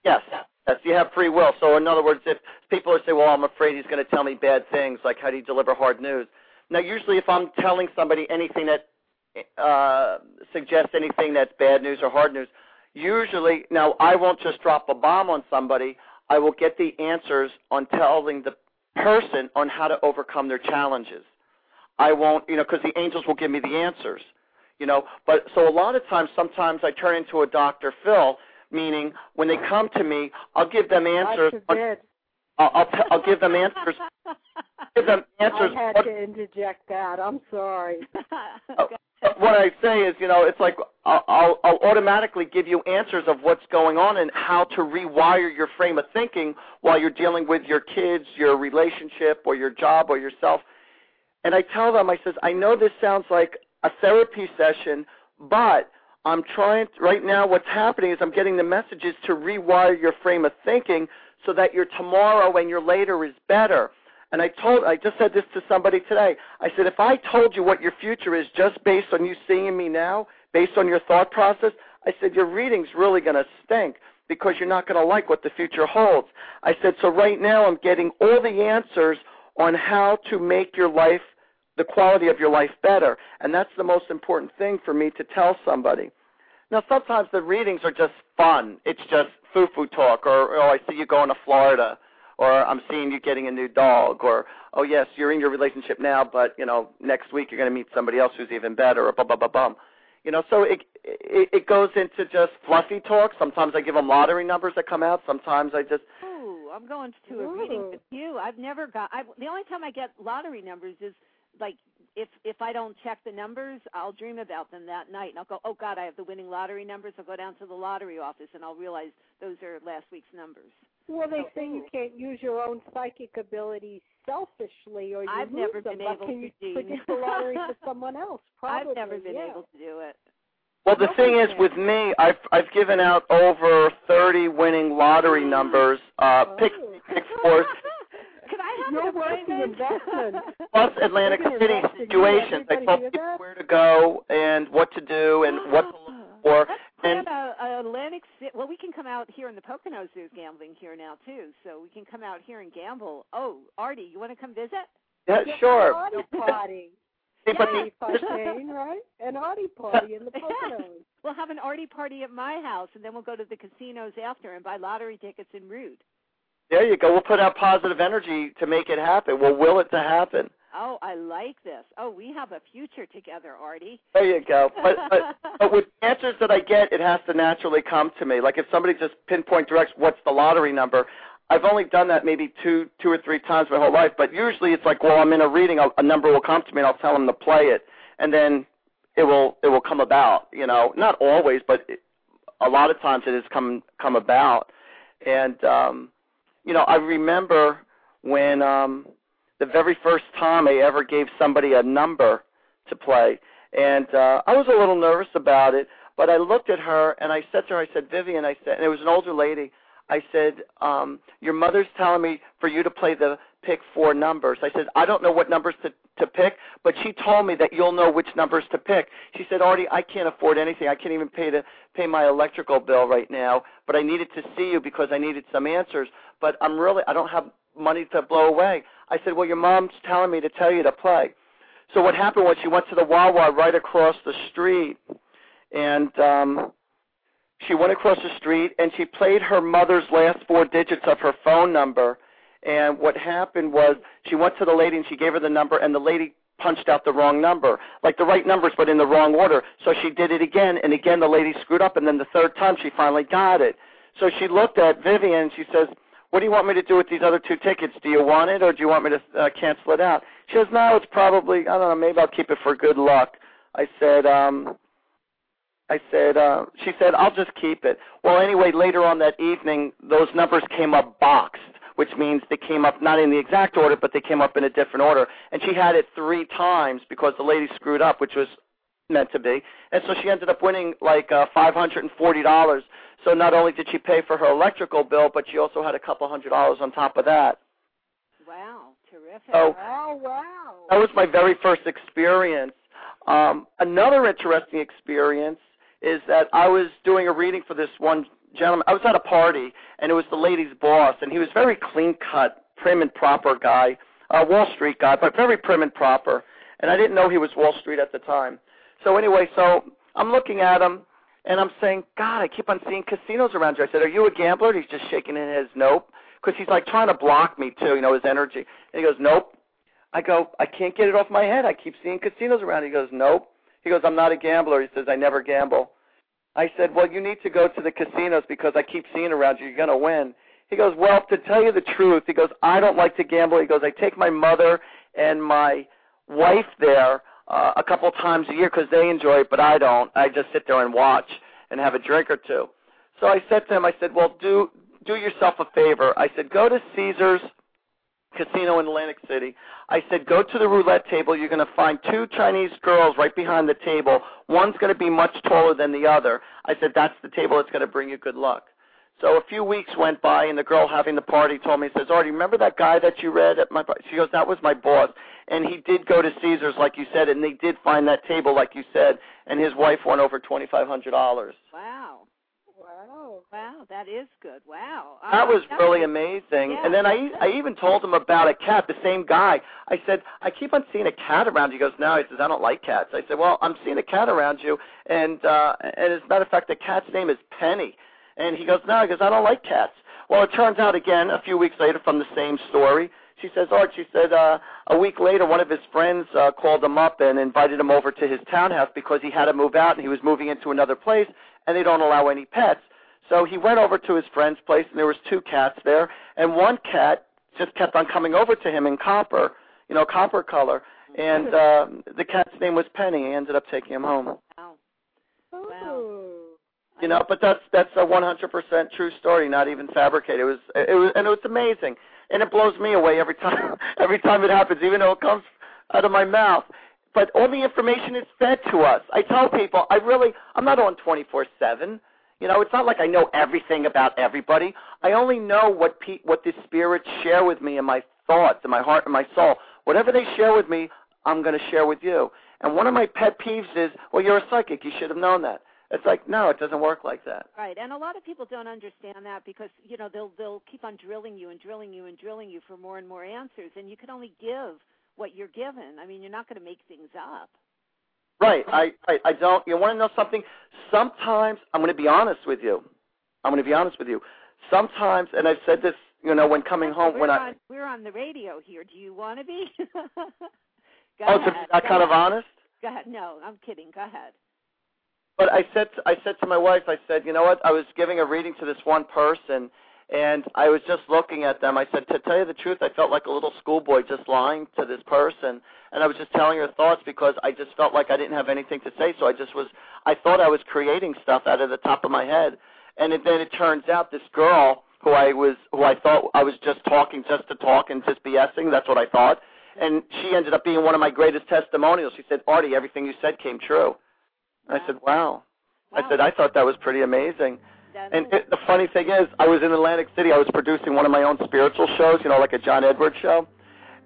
Yes. Yes, you have free will. So in other words, if people are saying, well, I'm afraid he's going to tell me bad things, like how do you deliver hard news? Now, usually if I'm telling somebody anything that suggests anything that's bad news or hard news, usually, now I won't just drop a bomb on somebody. I will get the answers on telling the person on how to overcome their challenges. I won't, you know, because the angels will give me the answers, you know. But so a lot of times, sometimes I turn into a Dr. Phil, meaning when they come to me, I'll give them answers. I'll give them answers. Give them answers. I had to interject that. I'm sorry. What I say is, you know, it's like I'll automatically give you answers of what's going on and how to rewire your frame of thinking while you're dealing with your kids, your relationship, or your job, or yourself. And I tell them, I says, I know this sounds like a therapy session, but I'm trying right now. What's happening is I'm getting the messages to rewire your frame of thinking so that your tomorrow and your later is better. And I just said this to somebody today. I said, if I told you what your future is just based on you seeing me now, based on your thought process, I said, your reading's really going to stink because you're not going to like what the future holds. I said, so right now I'm getting all the answers on how to make your life, the quality of your life better. And that's the most important thing for me to tell somebody. Now, sometimes the readings are just fun. It's just foo-foo talk or, oh, I see you going to Florida. Or I'm seeing you getting a new dog, or, oh, yes, you're in your relationship now, but, you know, next week you're going to meet somebody else who's even better, or blah, blah, blah, blah. You know, so it goes into just fluffy talk. Sometimes I give them lottery numbers that come out. Sometimes I just... Ooh, I'm going to a reading with you. I've never got... the only time I get lottery numbers is, like, if I don't check the numbers, I'll dream about them that night, and I'll go, oh, God, I have the winning lottery numbers. I'll go down to the lottery office, and I'll realize those are last week's numbers. Well, they say you can't use your own psychic ability selfishly, or you I've lose never them. Been able can to you predict the lottery for someone else? Probably, I've never been able to do it. Well, the thing is, with me, I've given out over 30 winning lottery numbers. Pick fours. Could I have an appointment? Plus Atlantic City situations. I told people where to go and what to do and what to look for. And Atlantic City. Well, we can come out here in the Poconos. There's gambling here now too, so we can come out here and gamble. Oh, Artie, you want to come visit? Sure. An Artie party. See, yeah, Fontaine, right? An Artie party in the Poconos. We'll have an Artie party at my house, and then we'll go to the casinos after and buy lottery tickets en route. There you go. We'll put out positive energy to make it happen. We'll will it to happen. Oh, I like this. Oh, we have a future together, Artie. There you go. But with answers that I get, it has to naturally come to me. Like if somebody just pinpoint directs what's the lottery number, I've only done that maybe two or three times my whole life. But usually it's like, well, I'm in a reading, a number will come to me, and I'll tell them to play it, and then it will come about. You know, not always, but a lot of times it has come about. And you know, I remember when the very first time I ever gave somebody a number to play, and I was a little nervous about it, but I looked at her, and I said to her, I said, Vivian, I said, and it was an older lady, I said, your mother's telling me for you to play the pick four numbers. I said, I don't know what numbers to pick, but she told me that you'll know which numbers to pick. She said, Artie, I can't afford anything. I can't even pay my electrical bill right now, but I needed to see you because I needed some answers, but I don't have money to blow away. I said, well, your mom's telling me to tell you to play. So what happened was she went to the Wawa right across the street, and she went across the street, and she played her mother's last four digits of her phone number. And what happened was she went to the lady, and she gave her the number, and the lady punched out the wrong number, like the right numbers but in the wrong order. So she did it again, and again the lady screwed up, and then the third time she finally got it. So she looked at Vivian, and she says, what do you want me to do with these other two tickets? Do you want it, or do you want me to cancel it out? She says, no, it's probably, I don't know, maybe I'll keep it for good luck. She said, I'll just keep it. Well, anyway, later on that evening, those numbers came up boxed, which means they came up not in the exact order, but they came up in a different order. And she had it three times because the lady screwed up, which was meant to be. And so she ended up winning like $540. So not only did she pay for her electrical bill, but she also had a couple $100 on top of that. Wow, terrific. So, oh, wow. That was my very first experience. Another interesting experience is that I was doing a reading for this one gentleman. I was at a party, and it was the lady's boss, and he was very clean-cut, prim and proper guy, a Wall Street guy, but very prim and proper. And I didn't know he was Wall Street at the time. So anyway, so I'm looking at him, and I'm saying, God, I keep on seeing casinos around here. I said, are you a gambler? And he's just shaking in his nope, because he's like trying to block me too, you know, his energy. And he goes, nope. I go, I can't get it off my head. I keep seeing casinos around. He goes, nope. He goes, I'm not a gambler. He says, I never gamble. I said, well, you need to go to the casinos because I keep seeing around you. You're going to win. He goes, well, to tell you the truth, he goes, I don't like to gamble. He goes, I take my mother and my wife there a couple times a year because they enjoy it, but I don't. I just sit there and watch and have a drink or two. So I said to him, I said, well, do yourself a favor. I said, go to Caesar's Casino in Atlantic City. I said, go to the roulette table. You're going to find two Chinese girls right behind the table. One's going to be much taller than the other. I said, that's the table that's going to bring you good luck. So a few weeks went by, and the girl having the party told me, says, Artie, remember that guy that you read at my party? She goes, that was my boss, and he did go to Caesars, like you said, and they did find that table, like you said, and his wife won over $2,500. Wow. Wow, that is good. Wow. That was really amazing. Yeah, and then I even told him about a cat, the same guy. I said, I keep on seeing a cat around you. He goes, no. He says, I don't like cats. I said, well, I'm seeing a cat around you. And as a matter of fact, the cat's name is Penny. And he goes, no. He goes, I don't like cats. Well, it turns out, again, a few weeks later from the same story, she says, Art, she said, a week later one of his friends called him up and invited him over to his townhouse because he had to move out and he was moving into another place and they don't allow any pets. So he went over to his friend's place, and there was two cats there, and one cat just kept on coming over to him in copper, you know, copper color, and the cat's name was Penny. He ended up taking him home. Wow. Wow. You know, but that's a 100% true story, not even fabricated. It was amazing, and it blows me away every time it happens, even though it comes out of my mouth. But all the information is fed to us. I tell people, I'm not on 24/7. You know, it's not like I know everything about everybody. I only know what the spirits share with me in my thoughts, in my heart, and my soul. Whatever they share with me, I'm going to share with you. And one of my pet peeves is, well, you're a psychic. You should have known that. It's like, no, it doesn't work like that. Right, and a lot of people don't understand that because, you know, they'll keep on drilling you for more and more answers, and you can only give what you're given. I mean, you're not going to make things up. Right. I don't. You want to know something? Sometimes, I'm going to be honest with you. Sometimes, and I've said this, you know, when coming home, we're on the radio here. Do you want to be? To be that kind of honest? Go ahead. No, I'm kidding. Go ahead. But I said to my wife, I said, you know what? I was giving a reading to this one person, and I was just looking at them. I said, to tell you the truth, I felt like a little schoolboy just lying to this person, and I was just telling her thoughts because I just felt like I didn't have anything to say, so I thought I was creating stuff out of the top of my head. And then it turns out this girl who I thought I was just talking just to talk and just BSing, that's what I thought, and she ended up being one of my greatest testimonials. She said, Artie, everything you said came true. Wow. I said, wow. I said, I thought that was pretty amazing. The funny thing is, I was in Atlantic City. I was producing one of my own spiritual shows, you know, like a John Edwards show.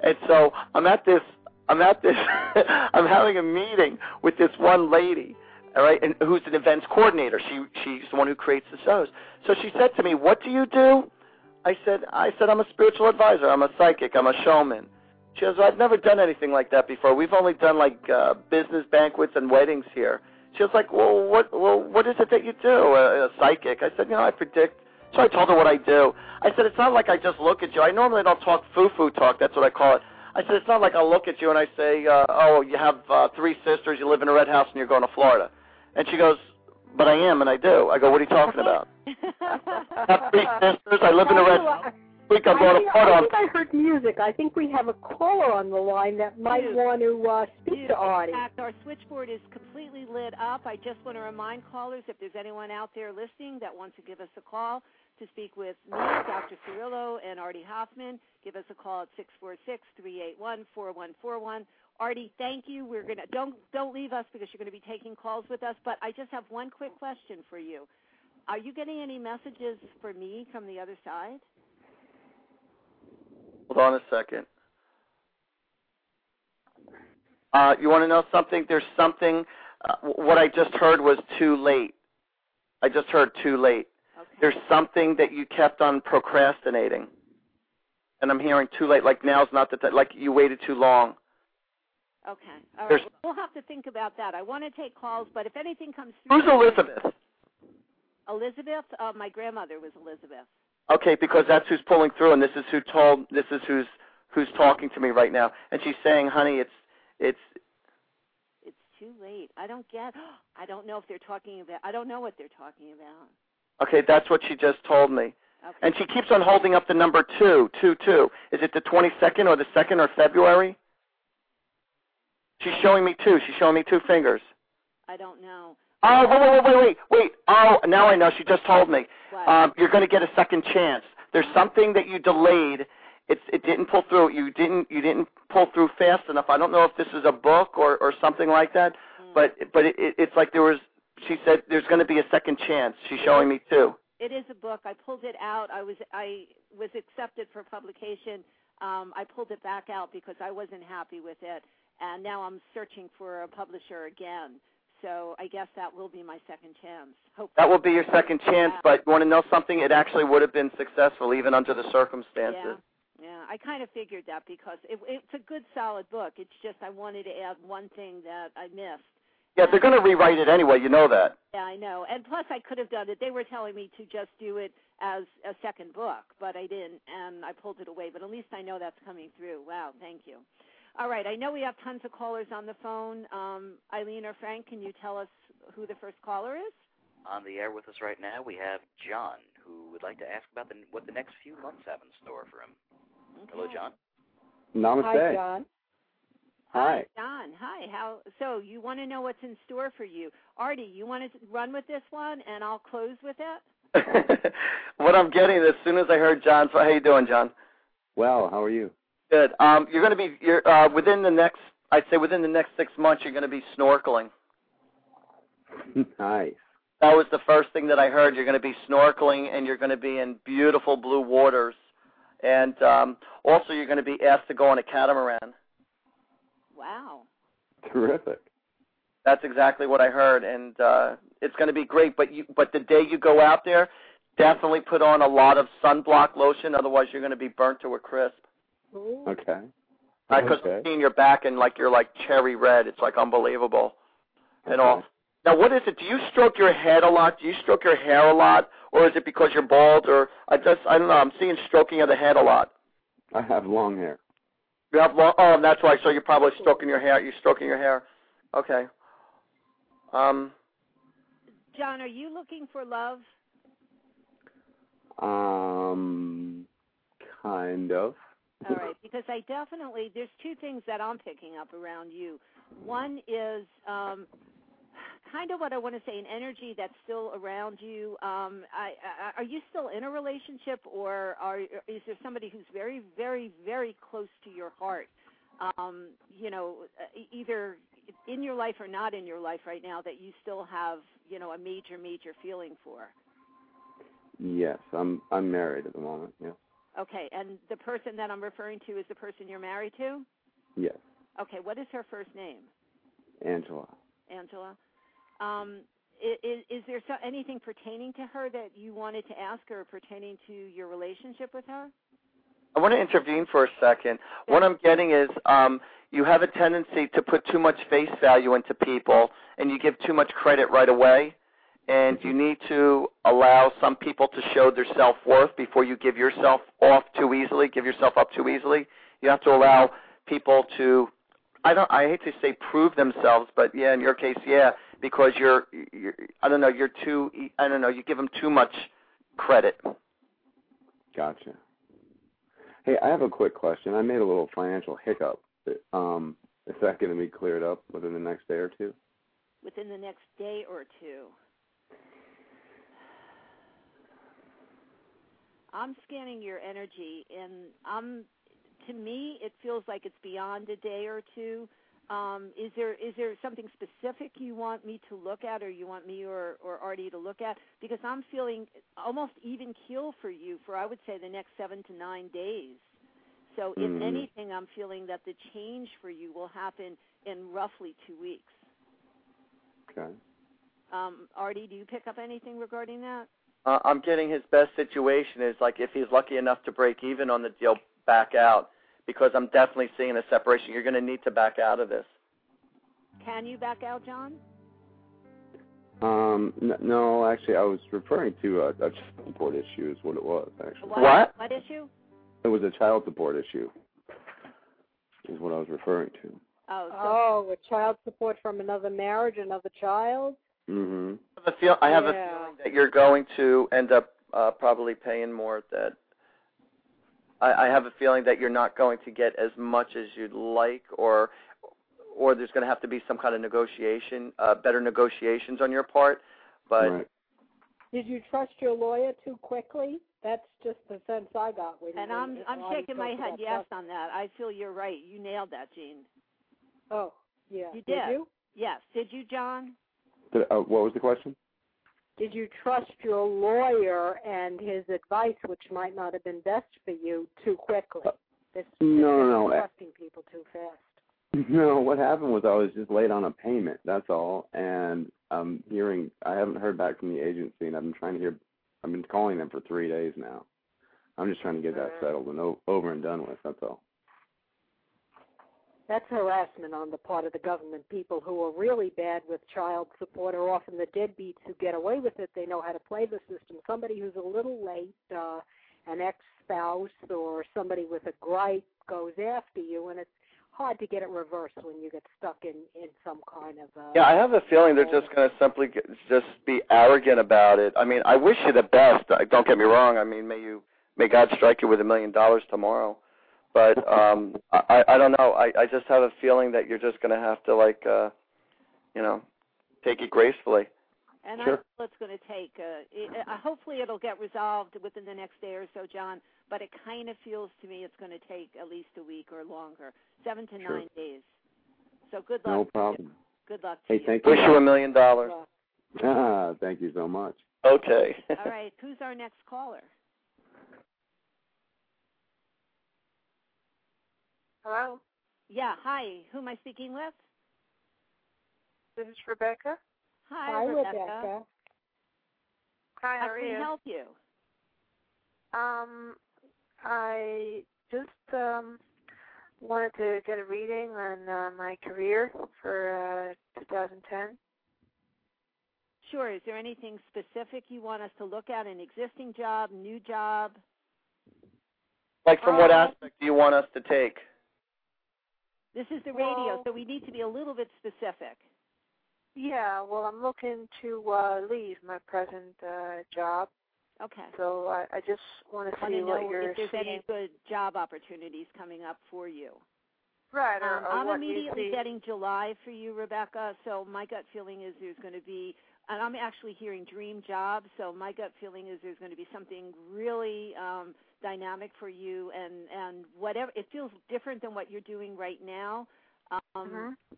And so I'm at this, I'm having a meeting with this one lady, all right, and who's an events coordinator. She's the one who creates the shows. So she said to me, what do you do? I said, I'm a spiritual advisor. I'm a psychic. I'm a showman. She goes, I've never done anything like that before. We've only done, like, business banquets and weddings here. She was like, well, what is it that you do, a psychic? I said, you know, I predict. So I told her what I do. I said, it's not like I just look at you. I normally don't talk foo-foo talk. That's what I call it. I said, it's not like I'll look at you and I say, you have three sisters, you live in a red house, and you're going to Florida. And she goes, but I am, and I do. I go, what are you talking about? I have three sisters, I live in a red house. I think I heard music. I think we have a caller on the line that might want to speak to Artie. In fact, our switchboard is completely lit up. I just want to remind callers, if there's anyone out there listening that wants to give us a call to speak with me, Dr. Cirillo, and Artie Hoffman, give us a call at 646-381-4141. Artie, thank you. We're gonna don't leave us because you're going to be taking calls with us. But I just have one quick question for you. Are you getting any messages for me from the other side? Hold on a second. You want to know something? There's something. What I just heard was too late. I just heard too late. Okay. There's something that you kept on procrastinating, and I'm hearing too late. Like now's not the time. Like you waited too long. Okay. All right. We'll have to think about that. I want to take calls, but if anything comes through. Who's Elizabeth? Elizabeth? My grandmother was Elizabeth. Okay, because that's who's pulling through, and this is who's talking to me right now. And she's saying, honey, it's too late. I don't know if they're talking about, I don't know what they're talking about. Okay, that's what she just told me. Okay. And she keeps on holding up the number 222. Is it the 22nd or the 2nd or February? She's showing me two. She's showing me two fingers. I don't know. Oh, wait. Oh, now I know. She just told me. You're going to get a second chance. There's something that you delayed. It didn't pull through. You didn't pull through fast enough. I don't know if this is a book or something like that, but it's like there was. She said there's going to be a second chance. She's showing me too. It is a book. I pulled it out. I was accepted for publication. I pulled it back out because I wasn't happy with it, and now I'm searching for a publisher again. So I guess that will be my second chance. Hopefully. That will be your second chance, but you want to know something? It actually would have been successful even under the circumstances. Yeah. I kind of figured that because it's a good, solid book. It's just I wanted to add one thing that I missed. Yeah, they're going to rewrite it anyway. You know that. Yeah, I know. And plus I could have done it. They were telling me to just do it as a second book, but I didn't, and I pulled it away. But at least I know that's coming through. Wow, thank you. All right, I know we have tons of callers on the phone. Eileen or Frank, can you tell us who the first caller is? On the air with us right now, we have John, who would like to ask about what the next few months have in store for him. Okay. Hello, John. Namaste. Hi, John. Hi. Hi, John. Hi. So you want to know what's in store for you. Artie, you want to run with this one, and I'll close with it? What I'm getting as soon as I heard John, how you doing, John? Well, how are you? Good. You're going to be within the next 6 months, you're going to be snorkeling. Nice. That was the first thing that I heard. You're going to be snorkeling, and you're going to be in beautiful blue waters. And also you're going to be asked to go on a catamaran. Wow. Terrific. That's exactly what I heard, and it's going to be great. But the day you go out there, definitely put on a lot of sunblock lotion. Otherwise, you're going to be burnt to a crisp. Okay. Because I've seen your back and like you're like cherry red. It's like unbelievable and all. Now, what is it? Do you stroke your head a lot? Do you stroke your hair a lot, or is it because you're bald? Or I don't know. I'm seeing stroking of the head a lot. I have long hair. You have long. Oh, and that's why. So you're probably stroking your hair. You're stroking your hair. Okay. John, are you looking for love? Kind of. All right, because I definitely, there's two things that I'm picking up around you. One is kind of what I want to say, an energy that's still around you. Are you still in a relationship, or is there somebody who's very, very, very close to your heart, you know, either in your life or not in your life right now that you still have, you know, a major, major feeling for? Yes, I'm married at the moment, yeah. Okay, and the person that I'm referring to is the person you're married to? Yes. Okay, what is her first name? Angela. Angela. Is there anything pertaining to her that you wanted to ask her, pertaining to your relationship with her? I want to intervene for a second. Okay. What I'm getting is you have a tendency to put too much face value into people, and you give too much credit right away. And you need to allow some people to show their self-worth before you give yourself off too easily, give yourself up too easily. You have to allow people to, I hate to say prove themselves, but yeah, in your case, yeah, because you're I don't know, you're too, I don't know, you give them too much credit. Gotcha. Hey, I have a quick question. I made a little financial hiccup. Is that going to be cleared up within the next day or two? Within the next day or two. I'm scanning your energy, and to me, it feels like it's beyond a day or two. Is there something specific you want me to look at, or you want me or Artie to look at? Because I'm feeling almost even keel for you for, I would say, the next 7 to 9 days. So if anything, I'm feeling that the change for you will happen in roughly 2 weeks. Okay. Artie, do you pick up anything regarding that? I'm getting his best situation is like if he's lucky enough to break even on the deal, back out, because I'm definitely seeing a separation. You're going to need to back out of this. Can you back out, John? No, actually, I was referring to a child support issue is what it was, actually. What? What issue? It was a child support issue is what I was referring to. Oh, a child support from another marriage, another child? Mm-hmm. I have a feeling that you're going to end up probably paying more. That I have a feeling that you're not going to get as much as you'd like, or there's going to have to be some kind of negotiation, better negotiations on your part. But right. Did you trust your lawyer too quickly? That's just the sense I got. When and I'm shaking my head yes on that. I feel you're right. You nailed that, Gene. Oh yeah. You did. You? Yes. Did you, John? What was the question? Did you trust your lawyer and his advice, which might not have been best for you, too quickly? No. Trusting people too fast. No, what happened was I was just late on a payment, that's all. And I haven't heard back from the agency, and I've been calling them for 3 days now. I'm just trying to get that settled and over and done with, that's all. That's harassment on the part of the government. People who are really bad with child support are often the deadbeats who get away with it. They know how to play the system. Somebody who's a little late, an ex-spouse or somebody with a gripe goes after you, and it's hard to get it reversed when you get stuck in some kind of – Yeah, I have a feeling they're just going to simply just be arrogant about it. I mean, I wish you the best. Don't get me wrong. I mean, may God strike you with $1 million tomorrow. But I don't know. I just have a feeling that you're just going to have to, like, you know, take it gracefully. And sure. I know it's going to take. Hopefully it'll get resolved within the next day or so, John. But it kind of feels to me it's going to take at least a week or longer, 7 to 9 days. So good luck. No problem. Good luck to you. Thank you. Wish you $1 million. Ah, thank you so much. Okay. All right. Who's our next caller? Hello? Yeah, hi. Who am I speaking with? This is Rebecca. Hi, Rebecca. Hi, how are you? How can we help you? I just wanted to get a reading on my career for 2010. Sure. Is there anything specific you want us to look at? An existing job, new job? Like from what aspect do you want us to take? This is the radio, so we need to be a little bit specific. Yeah, well, I'm looking to leave my present job. Okay. So I just want to see what you're seeing. I want to know if there's any good job opportunities coming up for you. Right. Or I'm immediately getting July for you, Rebecca, so my gut feeling is there's going to be, and I'm actually hearing dream job, so my gut feeling is there's going to be something really dynamic for you, and whatever, it feels different than what you're doing right now,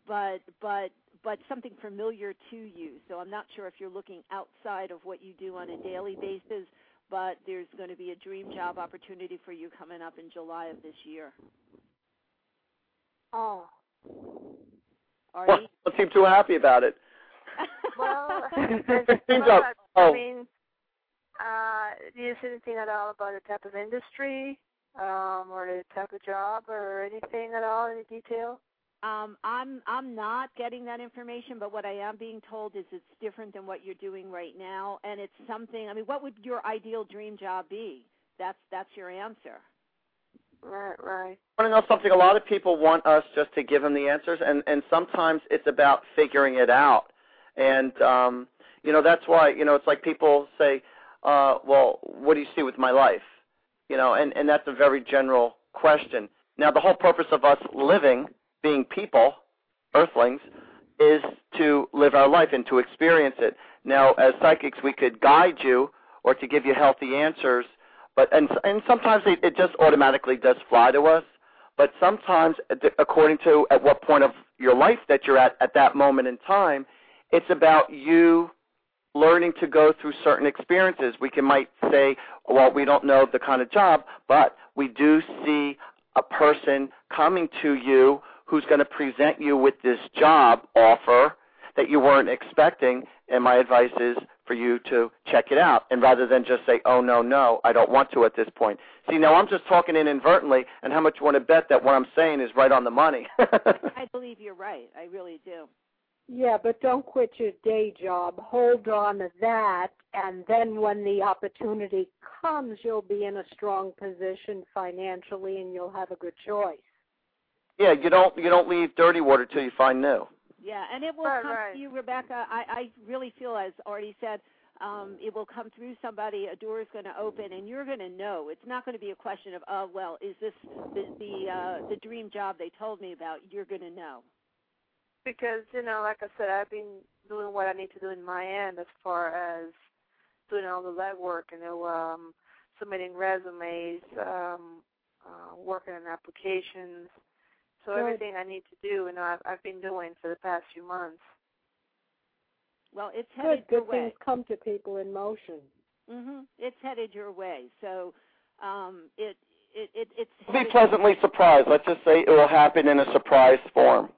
but something familiar to you. So I'm not sure if you're looking outside of what you do on a daily basis, but there's going to be a dream job opportunity for you coming up in July of this year. Oh. Artie? Well, don't seem too happy about it. Well, I mean, do you see anything at all about the type of industry or the type of job or anything at all, any detail? I'm not getting that information, but what I am being told is it's different than what you're doing right now, and it's something, I mean, what would your ideal dream job be? That's your answer. Right, right. I want to know something. A lot of people want us just to give them the answers, and sometimes it's about figuring it out. And, you know, that's why, you know, it's like people say, well, what do you see with my life? You know, and that's a very general question. Now, the whole purpose of us living, being people, earthlings, is to live our life and to experience it. Now, as psychics, we could guide you or to give you healthy answers, but and sometimes it just automatically does fly to us, but sometimes according to at what point of your life that you're at that moment in time, it's about you learning to go through certain experiences. We might say, well, we don't know the kind of job, but we do see a person coming to you who's going to present you with this job offer that you weren't expecting, and my advice is for you to check it out, and rather than just say, oh, no, I don't want to at this point. See, now I'm just talking inadvertently, and how much you want to bet that what I'm saying is right on the money? I believe you're right. I really do. Yeah, but don't quit your day job. Hold on to that, and then when the opportunity comes, you'll be in a strong position financially, and you'll have a good choice. Yeah, you don't leave dirty water till you find new. Yeah, and it will come to you, Rebecca. I really feel, as Artie said, it will come through somebody. A door is going to open, and you're going to know. It's not going to be a question of, oh, well, is this the dream job they told me about? You're going to know. Because, you know, like I said, I've been doing what I need to do in my end as far as doing all the legwork, you know, submitting resumes, working on applications. So everything I need to do, you know, I've been doing for the past few months. Well, it's headed your way. Good things come to people in motion. Mm-hmm. It's headed your way. So Be pleasantly surprised. Let's just say it will happen in a surprise form.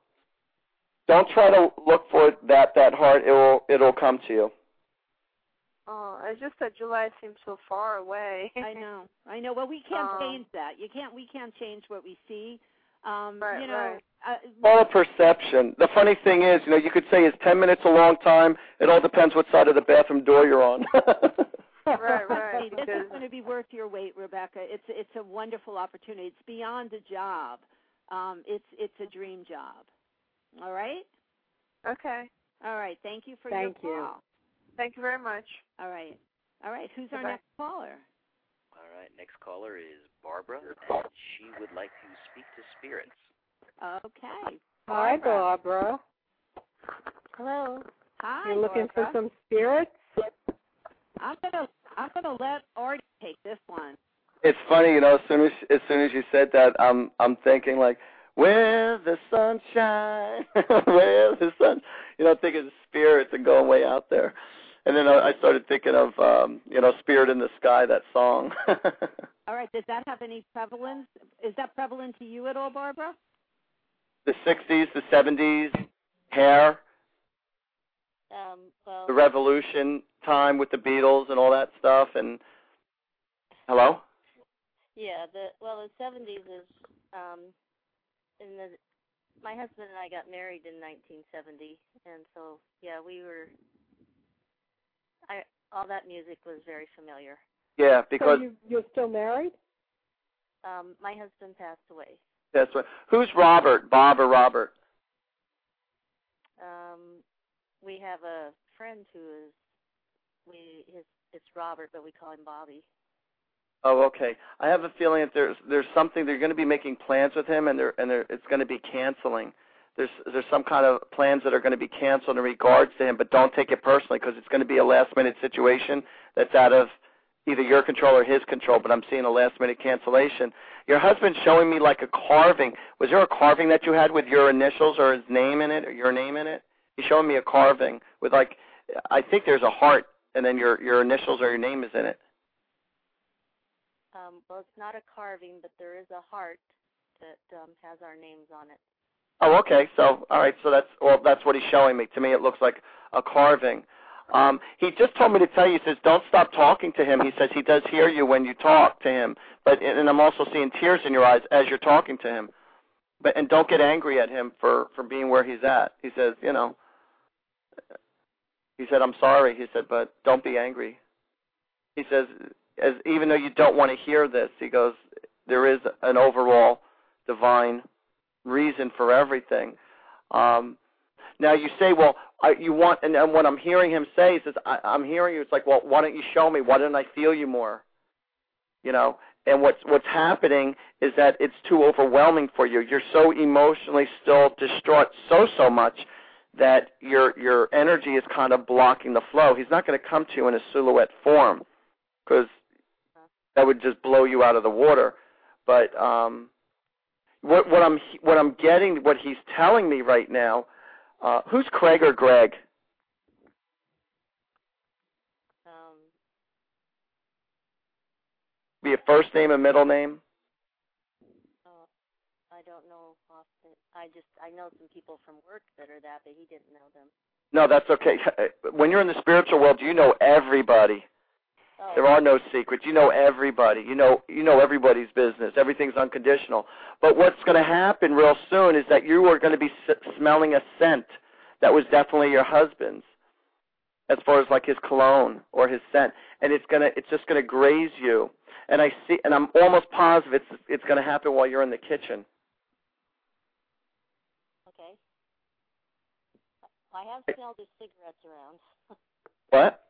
Don't try to look for it that hard. It'll come to you. Oh, it's just that July seems so far away. I know. Well, we can't change that. We can't change what we see. You know, all perception. The funny thing is, you know, you could say is 10 minutes a long time. It all depends what side of the bathroom door you're on. Right. This is going to be worth your weight, Rebecca. It's a wonderful opportunity. It's beyond a job. It's a dream job. All right? Okay. All right. Thank you for your call. Thank you very much. All right. All right. Who's our next caller? All right. Next caller is Barbara, and she would like to speak to spirits. Okay. Hi, Barbara. Hello. Hi, you're looking for some spirits? I'm gonna let Artie take this one. It's funny, you know. As soon as you said that, I'm thinking like, where the sunshine, where the sun, you know, thinking of spirits and going way out there. And then I started thinking of, you know, Spirit in the Sky, that song. All right. Does that have any prevalence? Is that prevalent to you at all, Barbara? The 60s, the 70s, hair, the revolution time with the Beatles and all that stuff. And hello? Yeah. The 70s is my husband and I got married in 1970, and so yeah, we were. All that music was very familiar. Yeah, because so you're still married. My husband passed away. That's right. Who's Robert? Bob or Robert? We have a friend who is it's Robert, but we call him Bobby. Oh, okay. I have a feeling that there's something they're going to be making plans with him, and it's going to be canceling. There's some kind of plans that are going to be canceled in regards to him, but don't take it personally because it's going to be a last-minute situation that's out of either your control or his control, but I'm seeing a last-minute cancellation. Your husband's showing me like a carving. Was there a carving that you had with your initials or his name in it or your name in it? He's showing me a carving with like, I think there's a heart, and then your initials or your name is in it. Well, it's not a carving, but there is a heart that has our names on it. Oh, okay. So, all right. So that's what he's showing me. To me, it looks like a carving. He just told me to tell you. He says, don't stop talking to him. He says he does hear you when you talk to him. And I'm also seeing tears in your eyes as you're talking to him. And don't get angry at him for being where he's at. He says, he said, I'm sorry. He said, but don't be angry. He says, even though you don't want to hear this, he goes, there is an overall divine reason for everything. Now you say, well, you want, and what I'm hearing him say, he says, I'm hearing you. It's like, well, why don't you show me? Why don't I feel you more? And what's happening is that it's too overwhelming for you. You're so emotionally still distraught so much that your energy is kind of blocking the flow. He's not going to come to you in a silhouette form because that would just blow you out of the water. But what I'm getting, what he's telling me right now, who's Craig or Greg? Be a first name and middle name. I don't know. I know some people from work that are that, but he didn't know them. No, that's okay. When you're in the spiritual world, you know everybody. Oh. There are no secrets. You know everybody. You know everybody's business. Everything's unconditional. But what's going to happen real soon is that you are going to be smelling a scent that was definitely your husband's, as far as like his cologne or his scent, and it's just going to graze you. And I see, and I'm almost positive it's going to happen while you're in the kitchen. Okay. I have smelled his cigarettes around. What?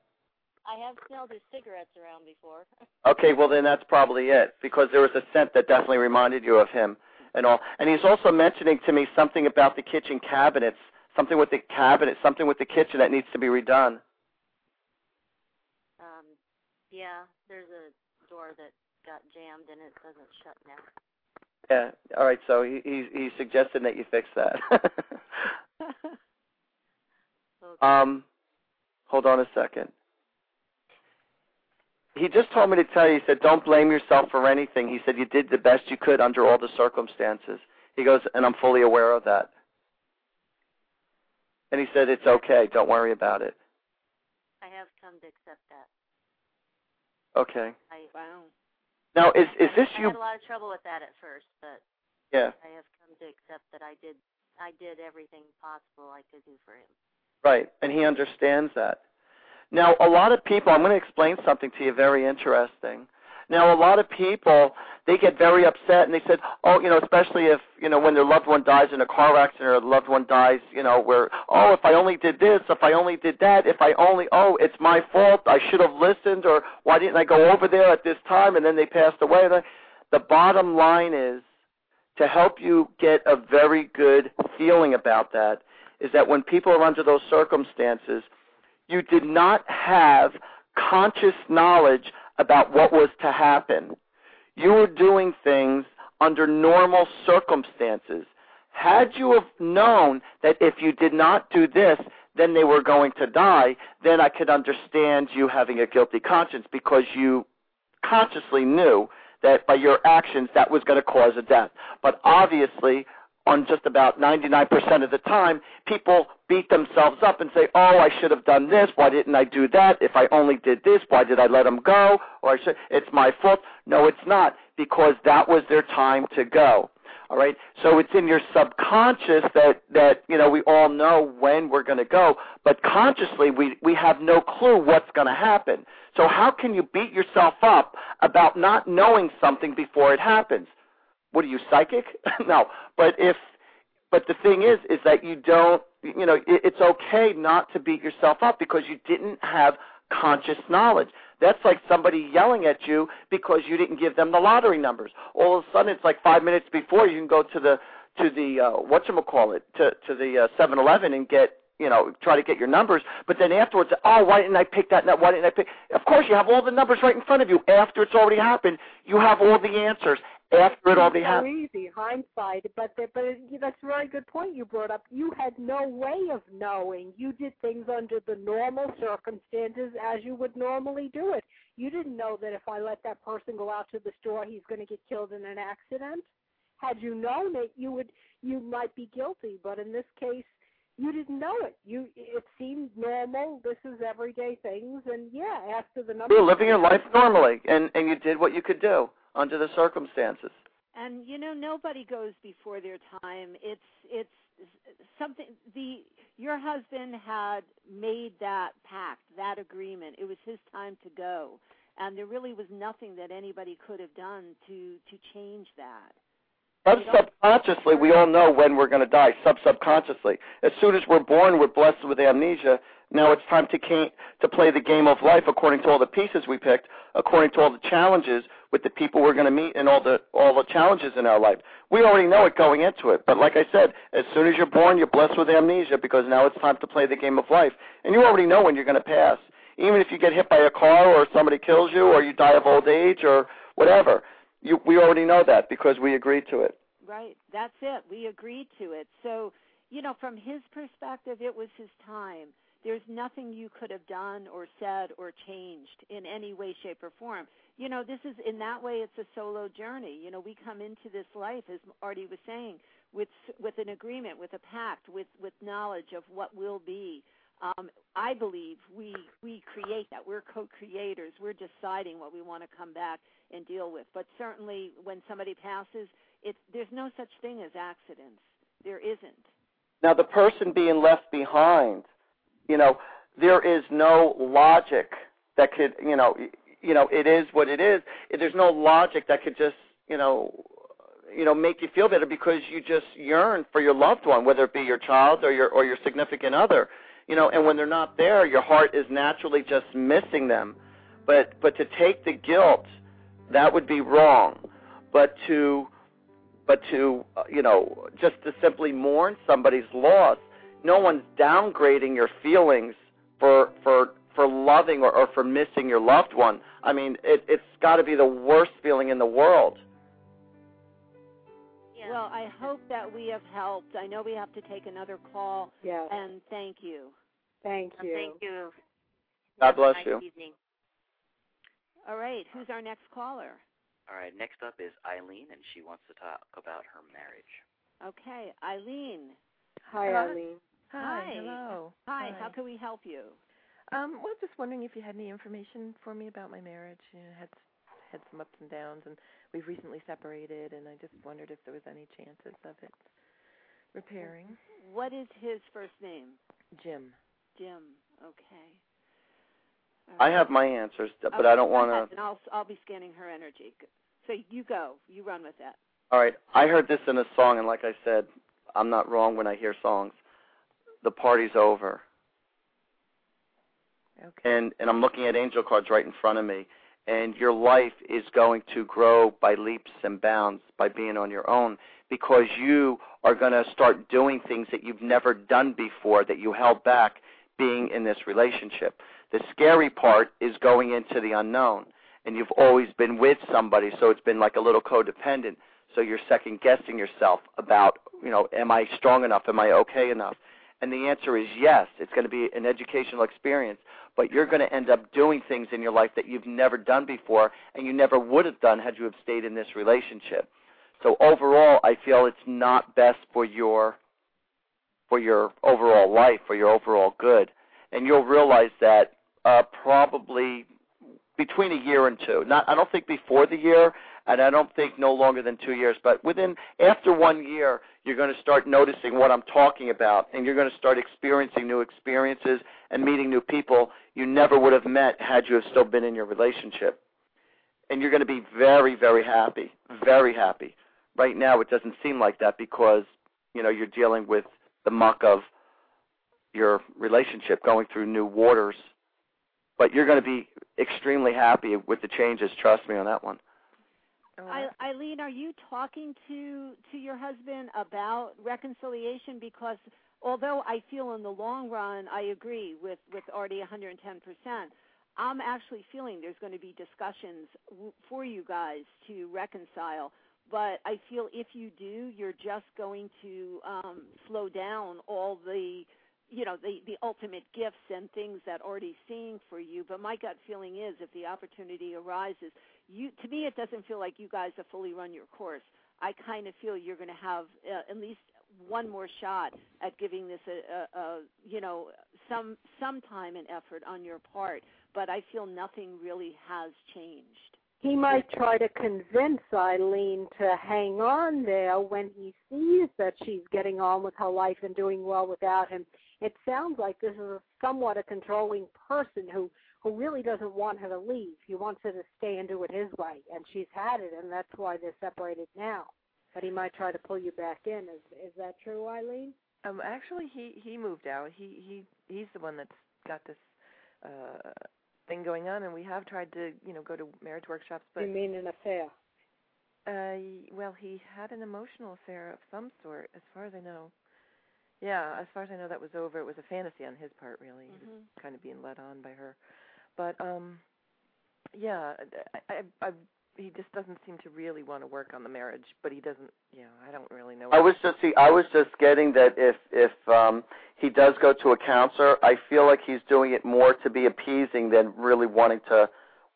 I have smelled his cigarettes around before. Okay, well then that's probably it, because there was a scent that definitely reminded you of him and all. And he's also mentioning to me something about the kitchen cabinets, something with the kitchen that needs to be redone. Yeah, there's a door that got jammed and it doesn't shut now. Yeah. All right. So he suggested that you fix that. Okay. Hold on a second. He just told me to tell you, he said, don't blame yourself for anything. He said, you did the best you could under all the circumstances. He goes, and I'm fully aware of that. And he said, it's okay. Don't worry about it. I have come to accept that. Okay. Wow. Now, is this you? I had a lot of trouble with that at first, but yeah. I have come to accept that I did everything possible I could do for him. Right, and he understands that. Now, a lot of people, I'm going to explain something to you very interesting. Now, a lot of people, they get very upset, and they said, oh, especially if, when their loved one dies in a car accident or a loved one dies, where, oh, if I only did this, if I only did that, oh, it's my fault, I should have listened, or why didn't I go over there at this time, and then they passed away. The bottom line is, to help you get a very good feeling about that, is that when people are under those circumstances, you did not have conscious knowledge about what was to happen. You were doing things under normal circumstances. Had you have known that if you did not do this, then they were going to die, then I could understand you having a guilty conscience because you consciously knew that by your actions that was going to cause a death. But obviously, on just about 99% of the time, people beat themselves up and say, oh, I should have done this. Why didn't I do that? If I only did this, why did I let them go? Or it's my fault. No, it's not, because that was their time to go. All right. So it's in your subconscious that you know, we all know when we're going to go, but consciously we have no clue what's going to happen. So how can you beat yourself up about not knowing something before it happens? What are you, psychic? No. But the thing is that you don't, you know, it's okay not to beat yourself up because you didn't have conscious knowledge. That's like somebody yelling at you because you didn't give them the lottery numbers. All of a sudden, it's like 5 minutes before you can go to the 7-Eleven and get, you know, try to get your numbers. But then afterwards, oh, why didn't I pick that? Why didn't I pick? Of course, you have all the numbers right in front of you. After it's already happened, you have all the answers. After it already happened. Crazy hindsight, but that's a really good point you brought up. You had no way of knowing. You did things under the normal circumstances as you would normally do it. You didn't know that if I let that person go out to the store, he's going to get killed in an accident. Had you known it, you might be guilty, but in this case, you didn't know it. It seemed normal. This is everyday things, and yeah, after the number, you're living your life normally, and you did what you could do under the circumstances. And, you know, nobody goes before their time. It's something, your husband had made that pact, that agreement. It was his time to go. And there really was nothing that anybody could have done to change that. Subconsciously, we all know when we're going to die, subconsciously. As soon as we're born, we're blessed with amnesia. Now it's time to play the game of life according to all the pieces we picked, according to all the challenges with the people we're going to meet and all the challenges in our life. We already know it going into it, but like I said, as soon as you're born, you're blessed with amnesia because now it's time to play the game of life, and you already know when you're going to pass. Even if you get hit by a car or somebody kills you or you die of old age or whatever, we already know that because we agreed to it. Right, that's it. We agreed to it. So, you know, from his perspective, it was his time. There's nothing you could have done or said or changed in any way, shape, or form. You know, this is, in that way, it's a solo journey. You know, we come into this life, as Artie was saying, with an agreement, with a pact, with knowledge of what will be. I believe we create that. We're co-creators. We're deciding what we want to come back and deal with. But certainly when somebody passes, there's no such thing as accidents. There isn't. Now, the person being left behind, you know, there is no logic that could, you know, it is what it is. There's no logic that could just, you know, make you feel better because you just yearn for your loved one, whether it be your child or your significant other, you know. And when they're not there, your heart is naturally just missing them. But to take the guilt, that would be wrong. But to you know, just to simply mourn somebody's loss. No one's downgrading your feelings for loving or for missing your loved one. I mean, it's got to be the worst feeling in the world. Yeah. Well, I hope that we have helped. I know we have to take another call. Yeah. And thank you. Thank you. Well, thank you. God bless you. Nice evening. All right. Who's our next caller? All right. Next up is Eileen, and she wants to talk about her marriage. Okay. Eileen. Hi, Eileen. Hi. Hello. Hi. How can we help you? Well, just wondering if you had any information for me about my marriage. You know, had some ups and downs, and we've recently separated, and I just wondered if there was any chances of it repairing. What is his first name? Jim. Jim. Okay. I have my answers, but okay, I don't want to. I'll be scanning her energy. So you go. You run with that. All right. I heard this in a song, and like I said, I'm not wrong when I hear songs. The party's over. Okay. And I'm looking at angel cards right in front of me. And your life is going to grow by leaps and bounds by being on your own because you are going to start doing things that you've never done before that you held back being in this relationship. The scary part is going into the unknown. And you've always been with somebody, so it's been like a little codependent. So you're second-guessing yourself about, you know, am I strong enough? Am I okay enough? And the answer is yes. It's going to be an educational experience, but you're going to end up doing things in your life that you've never done before and you never would have done had you have stayed in this relationship. So overall, I feel it's not best for your overall life, for your overall good. And you'll realize that probably between a year and two. I don't think before the year, and I don't think no longer than 2 years, but after 1 year, you're going to start noticing what I'm talking about, and you're going to start experiencing new experiences and meeting new people you never would have met had you have still been in your relationship. And you're going to be very, very happy, very happy. Right now it doesn't seem like that because, you know, you're dealing with the muck of your relationship, going through new waters. But you're going to be extremely happy with the changes, trust me on that one. Eileen, are you talking to your husband about reconciliation? Because although I feel in the long run I agree with Artie 110%, I'm actually feeling there's going to be discussions for you guys to reconcile. But I feel if you do, you're just going to slow down all the, you know, the ultimate gifts and things that Artie's seeing for you. But my gut feeling is if the opportunity arises, to me it doesn't feel like you guys have fully run your course. I kind of feel you're going to have at least one more shot at giving this, some time and effort on your part. But I feel nothing really has changed. He might try to convince Eileen to hang on there when he sees that she's getting on with her life and doing well without him. It sounds like this is somewhat a controlling person who really doesn't want her to leave. He wants her to stay and do it his way, and she's had it, and that's why they're separated now. But he might try to pull you back in. Is that true, Eileen? Actually, he moved out. He's the one that's got this thing going on, and we have tried to, go to marriage workshops. But you mean an affair? Well, he had an emotional affair of some sort, as far as I know. Yeah, as far as I know, that was over. It was a fantasy on his part, really. Mm-hmm. He was kind of being led on by her. But, he just doesn't seem to really want to work on the marriage, but he doesn't, I don't really know. I was just getting that if he does go to a counselor, I feel like he's doing it more to be appeasing than really wanting to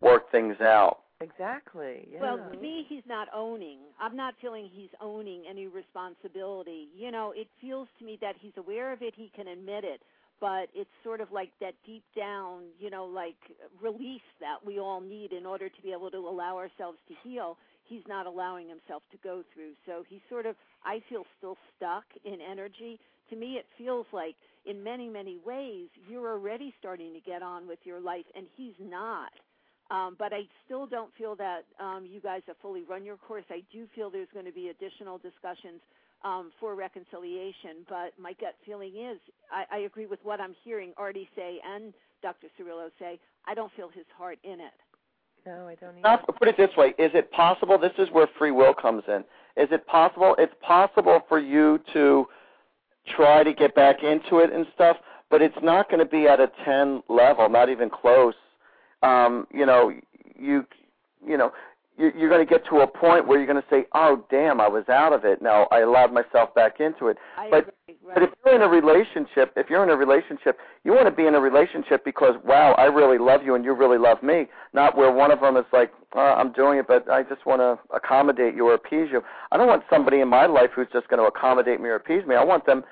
work things out. Exactly. Yeah. Well, to me, he's not owning. I'm not feeling he's owning any responsibility. It feels to me that he's aware of it, he can admit it, but it's sort of like that deep down, like release that we all need in order to be able to allow ourselves to heal. He's not allowing himself to go through. So he's sort of, I feel, still stuck in energy. To me, it feels like in many, many ways you're already starting to get on with your life, and he's not. But I still don't feel that you guys have fully run your course. I do feel there's going to be additional discussions for reconciliation, but my gut feeling is I agree with what I'm hearing Artie say and Dr. Cirillo say. I don't feel his heart in it. No, I don't either. Put it this way. Is it possible? This is where free will comes in. Is it possible? It's possible for you to try to get back into it and stuff, but it's not going to be at a 10 level, not even close. You're going to get to a point where you're going to say, oh, damn, I was out of it. Now I allowed myself back into it. But if you're in a relationship, you want to be in a relationship because, wow, I really love you and you really love me, not where one of them is like, I'm doing it, but I just want to accommodate you or appease you. I don't want somebody in my life who's just going to accommodate me or appease me. I want them,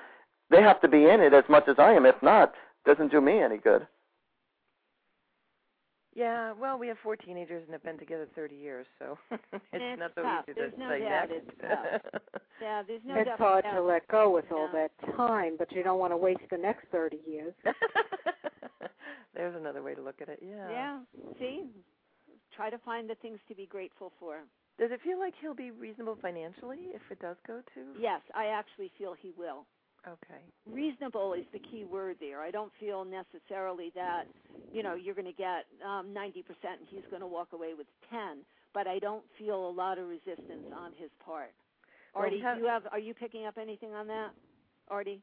they have to be in it as much as I am. If not, it doesn't do me any good. Yeah, well, we have 4 teenagers and have been together 30 years, so it's not so easy to digest. Yeah, there's no doubt. It's hard to let go with all that time, but you don't want to waste the next 30 years. There's another way to look at it, yeah. Yeah, see? Try to find the things to be grateful for. Does it feel like he'll be reasonable financially if it does go to? Yes, I actually feel he will. Okay. Reasonable is the key word there. I don't feel necessarily that, you're going to get 90% and he's going to walk away with 10, but I don't feel a lot of resistance on his part. Artie, are you picking up anything on that, Artie?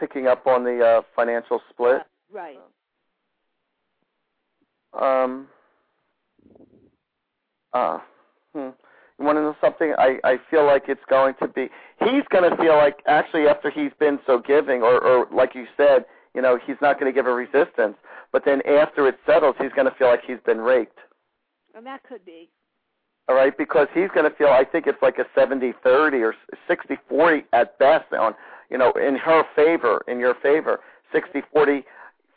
Picking up on the financial split? Right. You want to know something? I feel like it's going to be, he's going to feel like, actually, after he's been so giving, or like you said, he's not going to give a resistance. But then after it settles, he's going to feel like he's been raked. And that could be. All right, because he's going to feel, I think it's like a 70-30 or 60-40 at best, on, in her favor, in your favor, 60-40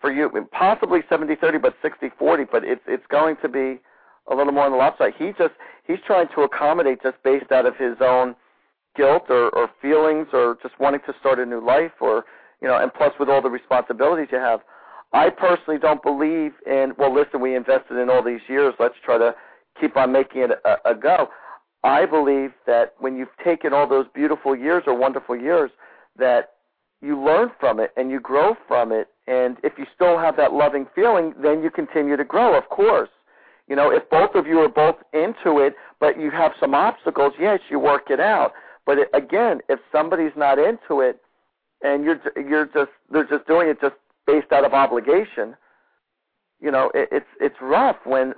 for you, possibly 70-30, but 60-40. But it's going to be a little more on the lopsided. He's trying to accommodate just based out of his own guilt or feelings or just wanting to start a new life, or, you know, and plus with all the responsibilities you have. I personally don't believe in, well, listen, we invested in all these years, let's try to keep on making it a go. I believe that when you've taken all those beautiful years or wonderful years, that you learn from it and you grow from it. And if you still have that loving feeling, then you continue to grow, of course. You know, if both of you are both into it, but you have some obstacles, yes, you work it out. But it, again, if somebody's not into it and they're just doing it just based out of obligation, you know, it's rough when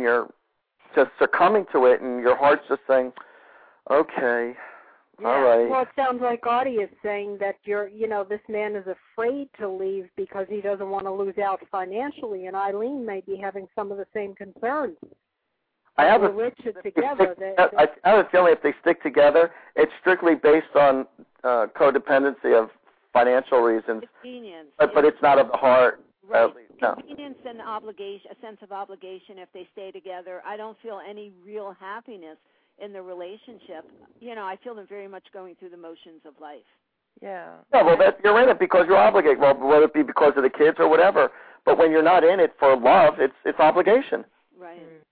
you're just succumbing to it and your heart's just saying, okay, yeah, all right. Well, it sounds like Artie is saying that this man is afraid to leave because he doesn't want to lose out financially, and Eileen may be having some of the same concerns. I have a feeling if they stick together, it's strictly based on codependency of financial reasons. Convenience. But it's not of the heart. Right. No. Convenience and obligation, a sense of obligation if they stay together. I don't feel any real happiness in the relationship. You know, I feel them very much going through the motions of life. Yeah. Yeah, well, you're in it because you're obligated. Well, whether it be because of the kids or whatever. But when you're not in it for love, it's obligation. Right. Mm.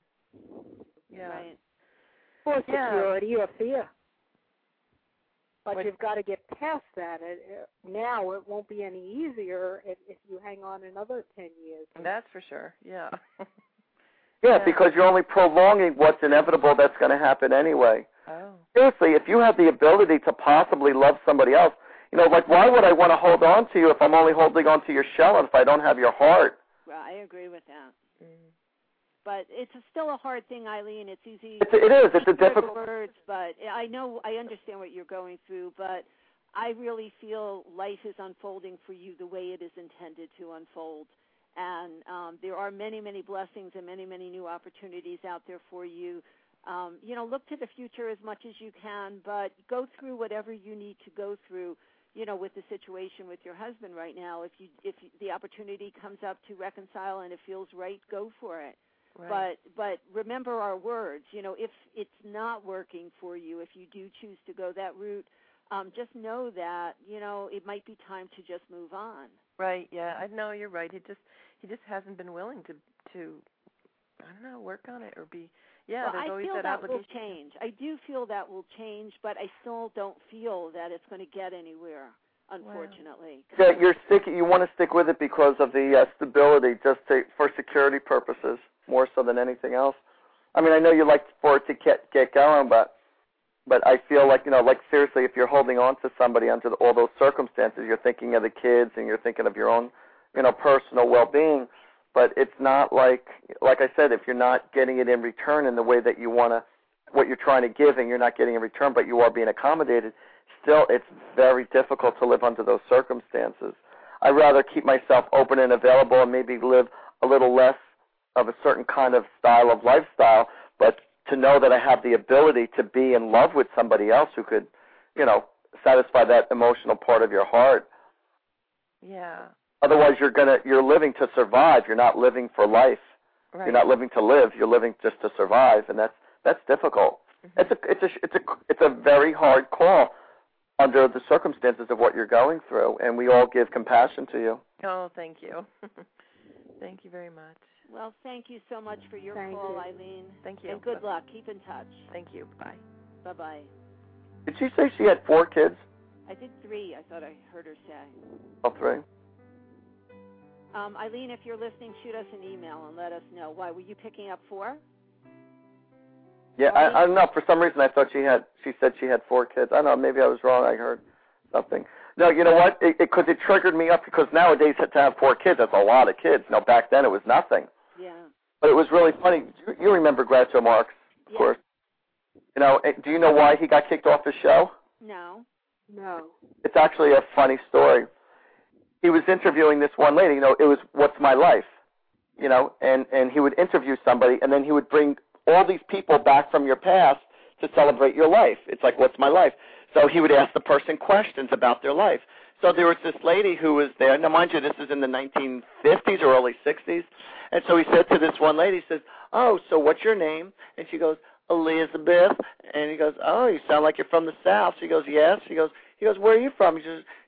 Yeah. Right. Or security or fear. But you've got to get past that. Now it won't be any easier if you hang on another 10 years. That's for sure, yeah. Yeah, because you're only prolonging what's inevitable that's going to happen anyway. Oh. Seriously, if you have the ability to possibly love somebody else, you know, like why would I want to hold on to you if I'm only holding on to your shell and if I don't have your heart? Well, I agree with that. Mm-hmm. But it's still a hard thing, Eileen. It's easy. It is. It's a difficult words, but I know I understand what you're going through. But I really feel life is unfolding for you the way it is intended to unfold, and there are many, many blessings and many, many new opportunities out there for you. You know, look to the future as much as you can, but go through whatever you need to go through. You know, with the situation with your husband right now, if the opportunity comes up to reconcile and it feels right, go for it. Right. But remember our words, you know, if it's not working for you, if you do choose to go that route, just know that, you know, it might be time to just move on. Right, yeah. I know you're right. He just hasn't been willing to I don't know, work on it or be there's always that obligation. I feel that will change. I do feel that will change, but I still don't feel that it's going to get anywhere, unfortunately. Wow. Yeah, you want to stick with it because of the stability, just for security purposes. More so than anything else. I mean, I know you like for it to get going, but I feel like, you know, like seriously, if you're holding on to somebody under all those circumstances, you're thinking of the kids and you're thinking of your own, you know, personal well-being. But it's not like I said, if you're not getting it in return in the way that you want to, what you're trying to give and you're not getting in return, but you are being accommodated, still it's very difficult to live under those circumstances. I'd rather keep myself open and available and maybe live a little less of a certain kind of style of lifestyle, but to know that I have the ability to be in love with somebody else who could, you know, satisfy that emotional part of your heart. Yeah. Otherwise, you're living to survive. You're not living for life. Right. You're not living to live. You're living just to survive, and that's difficult. Mm-hmm. It's a very hard call under the circumstances of what you're going through, and we all give compassion to you. Oh, thank you. Thank you very much. Well, thank you so much for your call, Eileen. Thank you. And good luck. Keep in touch. Thank you. Bye. Bye-bye. Did she say she had 4 kids? I did 3. I thought I heard her say. All 3? Eileen, if you're listening, shoot us an email and let us know. Why, were you picking up 4? Yeah, I don't know. For some reason, I thought she said she had 4 kids. I don't know. Maybe I was wrong. I heard something. No, you know what? Because it triggered me up because nowadays to have 4 kids, that's a lot of kids. Now, back then, it was nothing. Yeah. But it was really funny. You remember Groucho Marx, of course. You know, do you know why he got kicked off the show? No. It's actually a funny story. He was interviewing this one lady. You know, it was What's My Life? You know, and he would interview somebody, and then he would bring all these people back from your past to celebrate your life. It's like What's My Life? So he would ask the person questions about their life. So there was this lady who was there. Now, mind you, this is in the 1950s or early 60s. And so he said to this one lady, he says, "Oh, so what's your name?" And she goes, "Elizabeth." And he goes, "Oh, you sound like you're from the South." She goes, "Yes." He goes, "Where are you from?"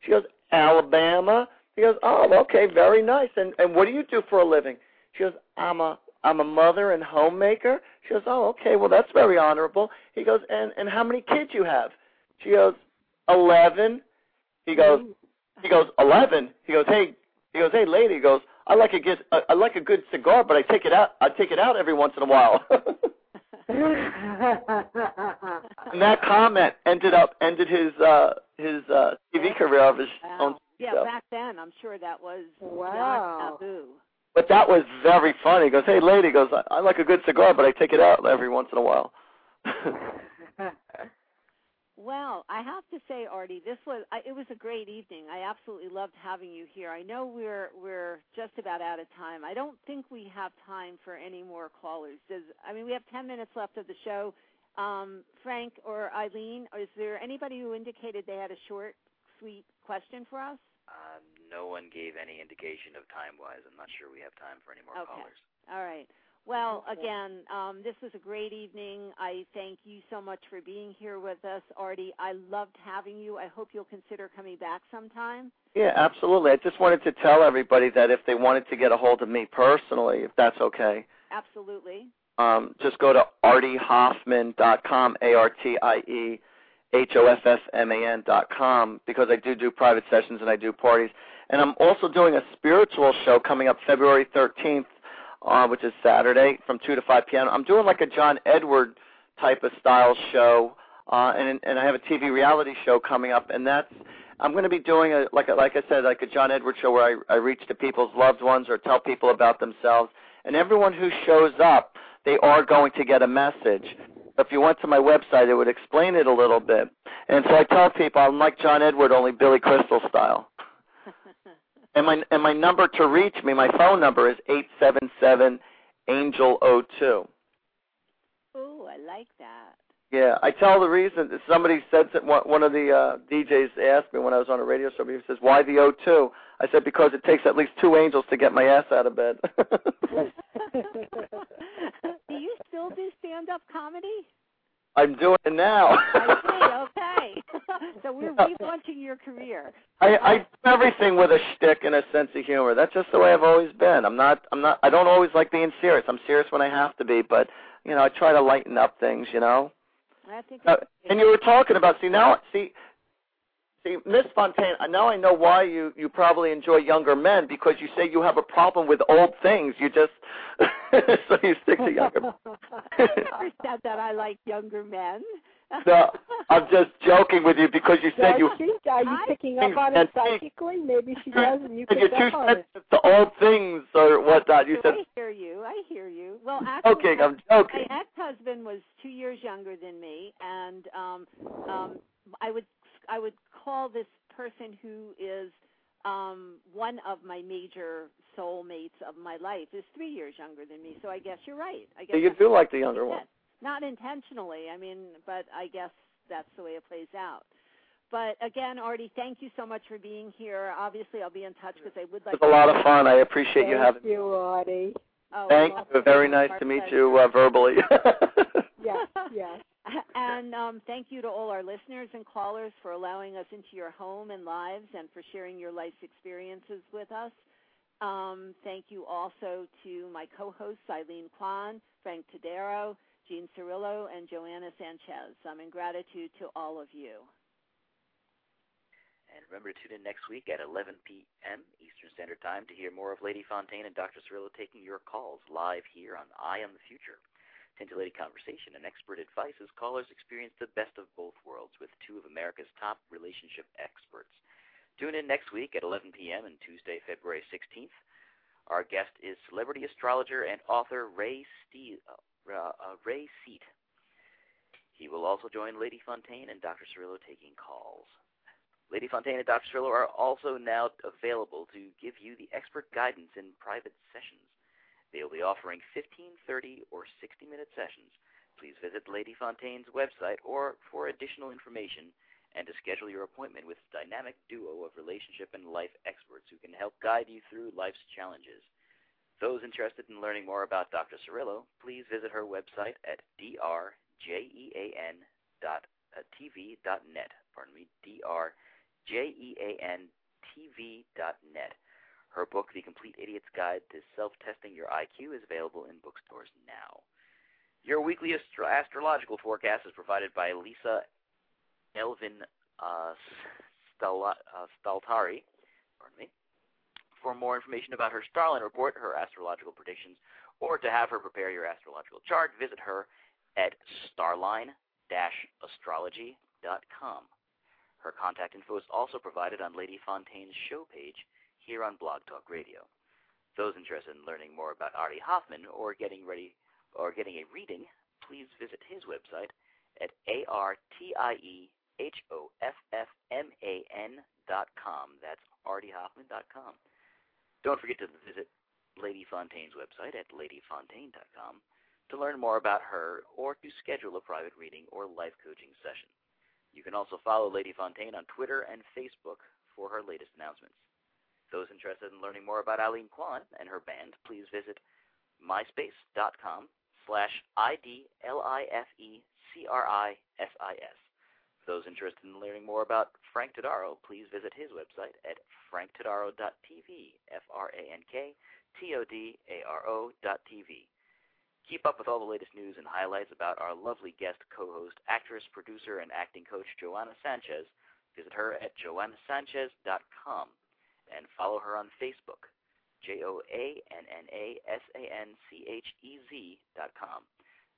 She goes, "Alabama." He goes, "Oh, okay, very nice. And what do you do for a living?" She goes, I'm a mother and homemaker." She goes, "Oh, okay, well, that's very honorable." He goes, and how many kids you have?" She goes, 11. He goes, 11. He goes, hey, lady. He goes, I like a good cigar, but I take it out every once in a while. And that comment ended his TV career of his own. Yeah, so. Back then, I'm sure that was not taboo. But that was very funny. He goes, "Hey, lady," he goes, "I like a good cigar, but I take it out every once in a while." Well, I have to say, Artie, it was a great evening. I absolutely loved having you here. I know we're just about out of time. I don't think we have time for any more callers. We have 10 minutes left of the show. Frank or Eileen, is there anybody who indicated they had a short, sweet question for us? No one gave any indication of time-wise. I'm not sure we have time for any more callers. All right. Well, again, this was a great evening. I thank you so much for being here with us, Artie. I loved having you. I hope you'll consider coming back sometime. Yeah, absolutely. I just wanted to tell everybody that if they wanted to get a hold of me personally, if that's okay. Absolutely. Just go to ArtieHoffman.com, ArtieHoffman.com, because I do private sessions and I do parties. And I'm also doing a spiritual show coming up February 13th. Which is Saturday from 2 to 5 p.m. I'm doing like a John Edwards type of style show, and I have a TV reality show coming up, and I'm going to be doing like I said a John Edwards show where I reach to people's loved ones or tell people about themselves, and everyone who shows up, they are going to get a message. If you went to my website, it would explain it a little bit, and so I tell people I'm like John Edwards, only Billy Crystal style. And my number to reach me, my phone number is 877-ANGEL-02. Oh, I like that. Yeah, I tell the reason. Somebody said that one of the DJs asked me when I was on a radio show. He says, "Why the 02?" I said, "Because it takes at least two angels to get my ass out of bed." Do you still do stand-up comedy? I'm doing it now. I see, okay. So we're relaunching your career. I do everything with a shtick and a sense of humor. That's just the way I've always been. I don't always like being serious. I'm serious when I have to be, but, I try to lighten up things, I think and you were talking about, see, Miss Fontaine, now I know why you probably enjoy younger men, because you say you have a problem with old things. You just, so you stick to younger men. I never said that I like younger men. No, I'm just joking with you because you said Are you picking up on it psychically? Maybe she does, and you pick up on it. You're too sensitive to old things or whatnot. You said, I hear you. Well, actually, okay, I'm joking. My ex-husband was 2 years younger than me, and I would call this person who is one of my major soulmates of my life is 3 years younger than me, so I guess you're right. I guess so you do like the younger one. Not intentionally, but I guess that's the way it plays out. But, again, Artie, thank you so much for being here. Obviously, I'll be in touch because I would like to. It was a lot of fun. I appreciate you having me. Thank you, Artie. Oh, thank you. Very nice to meet you verbally. Yes. And thank you to all our listeners and callers for allowing us into your home and lives and for sharing your life's experiences with us. Thank you also to my co-hosts, Eileen Kwan, Frank Todaro, Gene Cirillo, and Joanna Sanchez. I'm in gratitude to all of you. And remember to tune in next week at 11 p.m. Eastern Standard Time to hear more of Lady Fontaine and Dr. Cirillo taking your calls live here on Eye on the Future. Scintillating conversation and expert advice as callers experience the best of both worlds with two of America's top relationship experts. Tune in next week at 11 p.m. on Tuesday, February 16th. Our guest is celebrity astrologer and author Ray Seat. He will also join Lady Fontaine and Dr. Cirillo taking calls. Lady Fontaine and Dr. Cirillo are also now available to give you the expert guidance in private sessions. They will be offering 15, 30, or 60-minute sessions. Please visit Lady Fontaine's website or for additional information and to schedule your appointment with a dynamic duo of relationship and life experts who can help guide you through life's challenges. Those interested in learning more about Dr. Cirillo, please visit her website at drjean.tv.net. Pardon me, drjean.tv.net. Her book, The Complete Idiot's Guide to Self-Testing Your IQ, is available in bookstores now. Your weekly astrological forecast is provided by Lisa Elvin-Staltari. Pardon me. For more information about her Starline Report, her astrological predictions, or to have her prepare your astrological chart, visit her at starline-astrology.com. Her contact info is also provided on Lady Fontaine's show page here on Blog Talk Radio. Those interested in learning more about Artie Hoffman or getting a reading, please visit his website at artiehoffman.com. That's ArtieHoffman.com. Don't forget to visit Lady Fontaine's website at LadyFontaine.com to learn more about her or to schedule a private reading or life coaching session. You can also follow Lady Fontaine on Twitter and Facebook for her latest announcements. Those interested in learning more about Eileen Kwan and her band, please visit myspace.com/idlifecrisis. For those interested in learning more about Frank Todaro, please visit his website at franktodaro.tv, franktodaro.tv. Keep up with all the latest news and highlights about our lovely guest, co-host, actress, producer, and acting coach, Joanna Sanchez. Visit her at joannasanchez.com and follow her on Facebook, JoannaSanchez.com.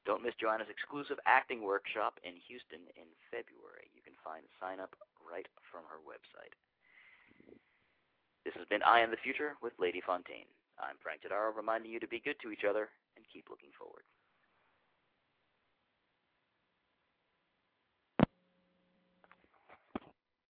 Don't miss Joanna's exclusive acting workshop in Houston in February. You can sign up right from her website. This has been Eye on the Future with Lady Fontaine. I'm Frank Todaro, reminding you to be good to each other and keep looking forward.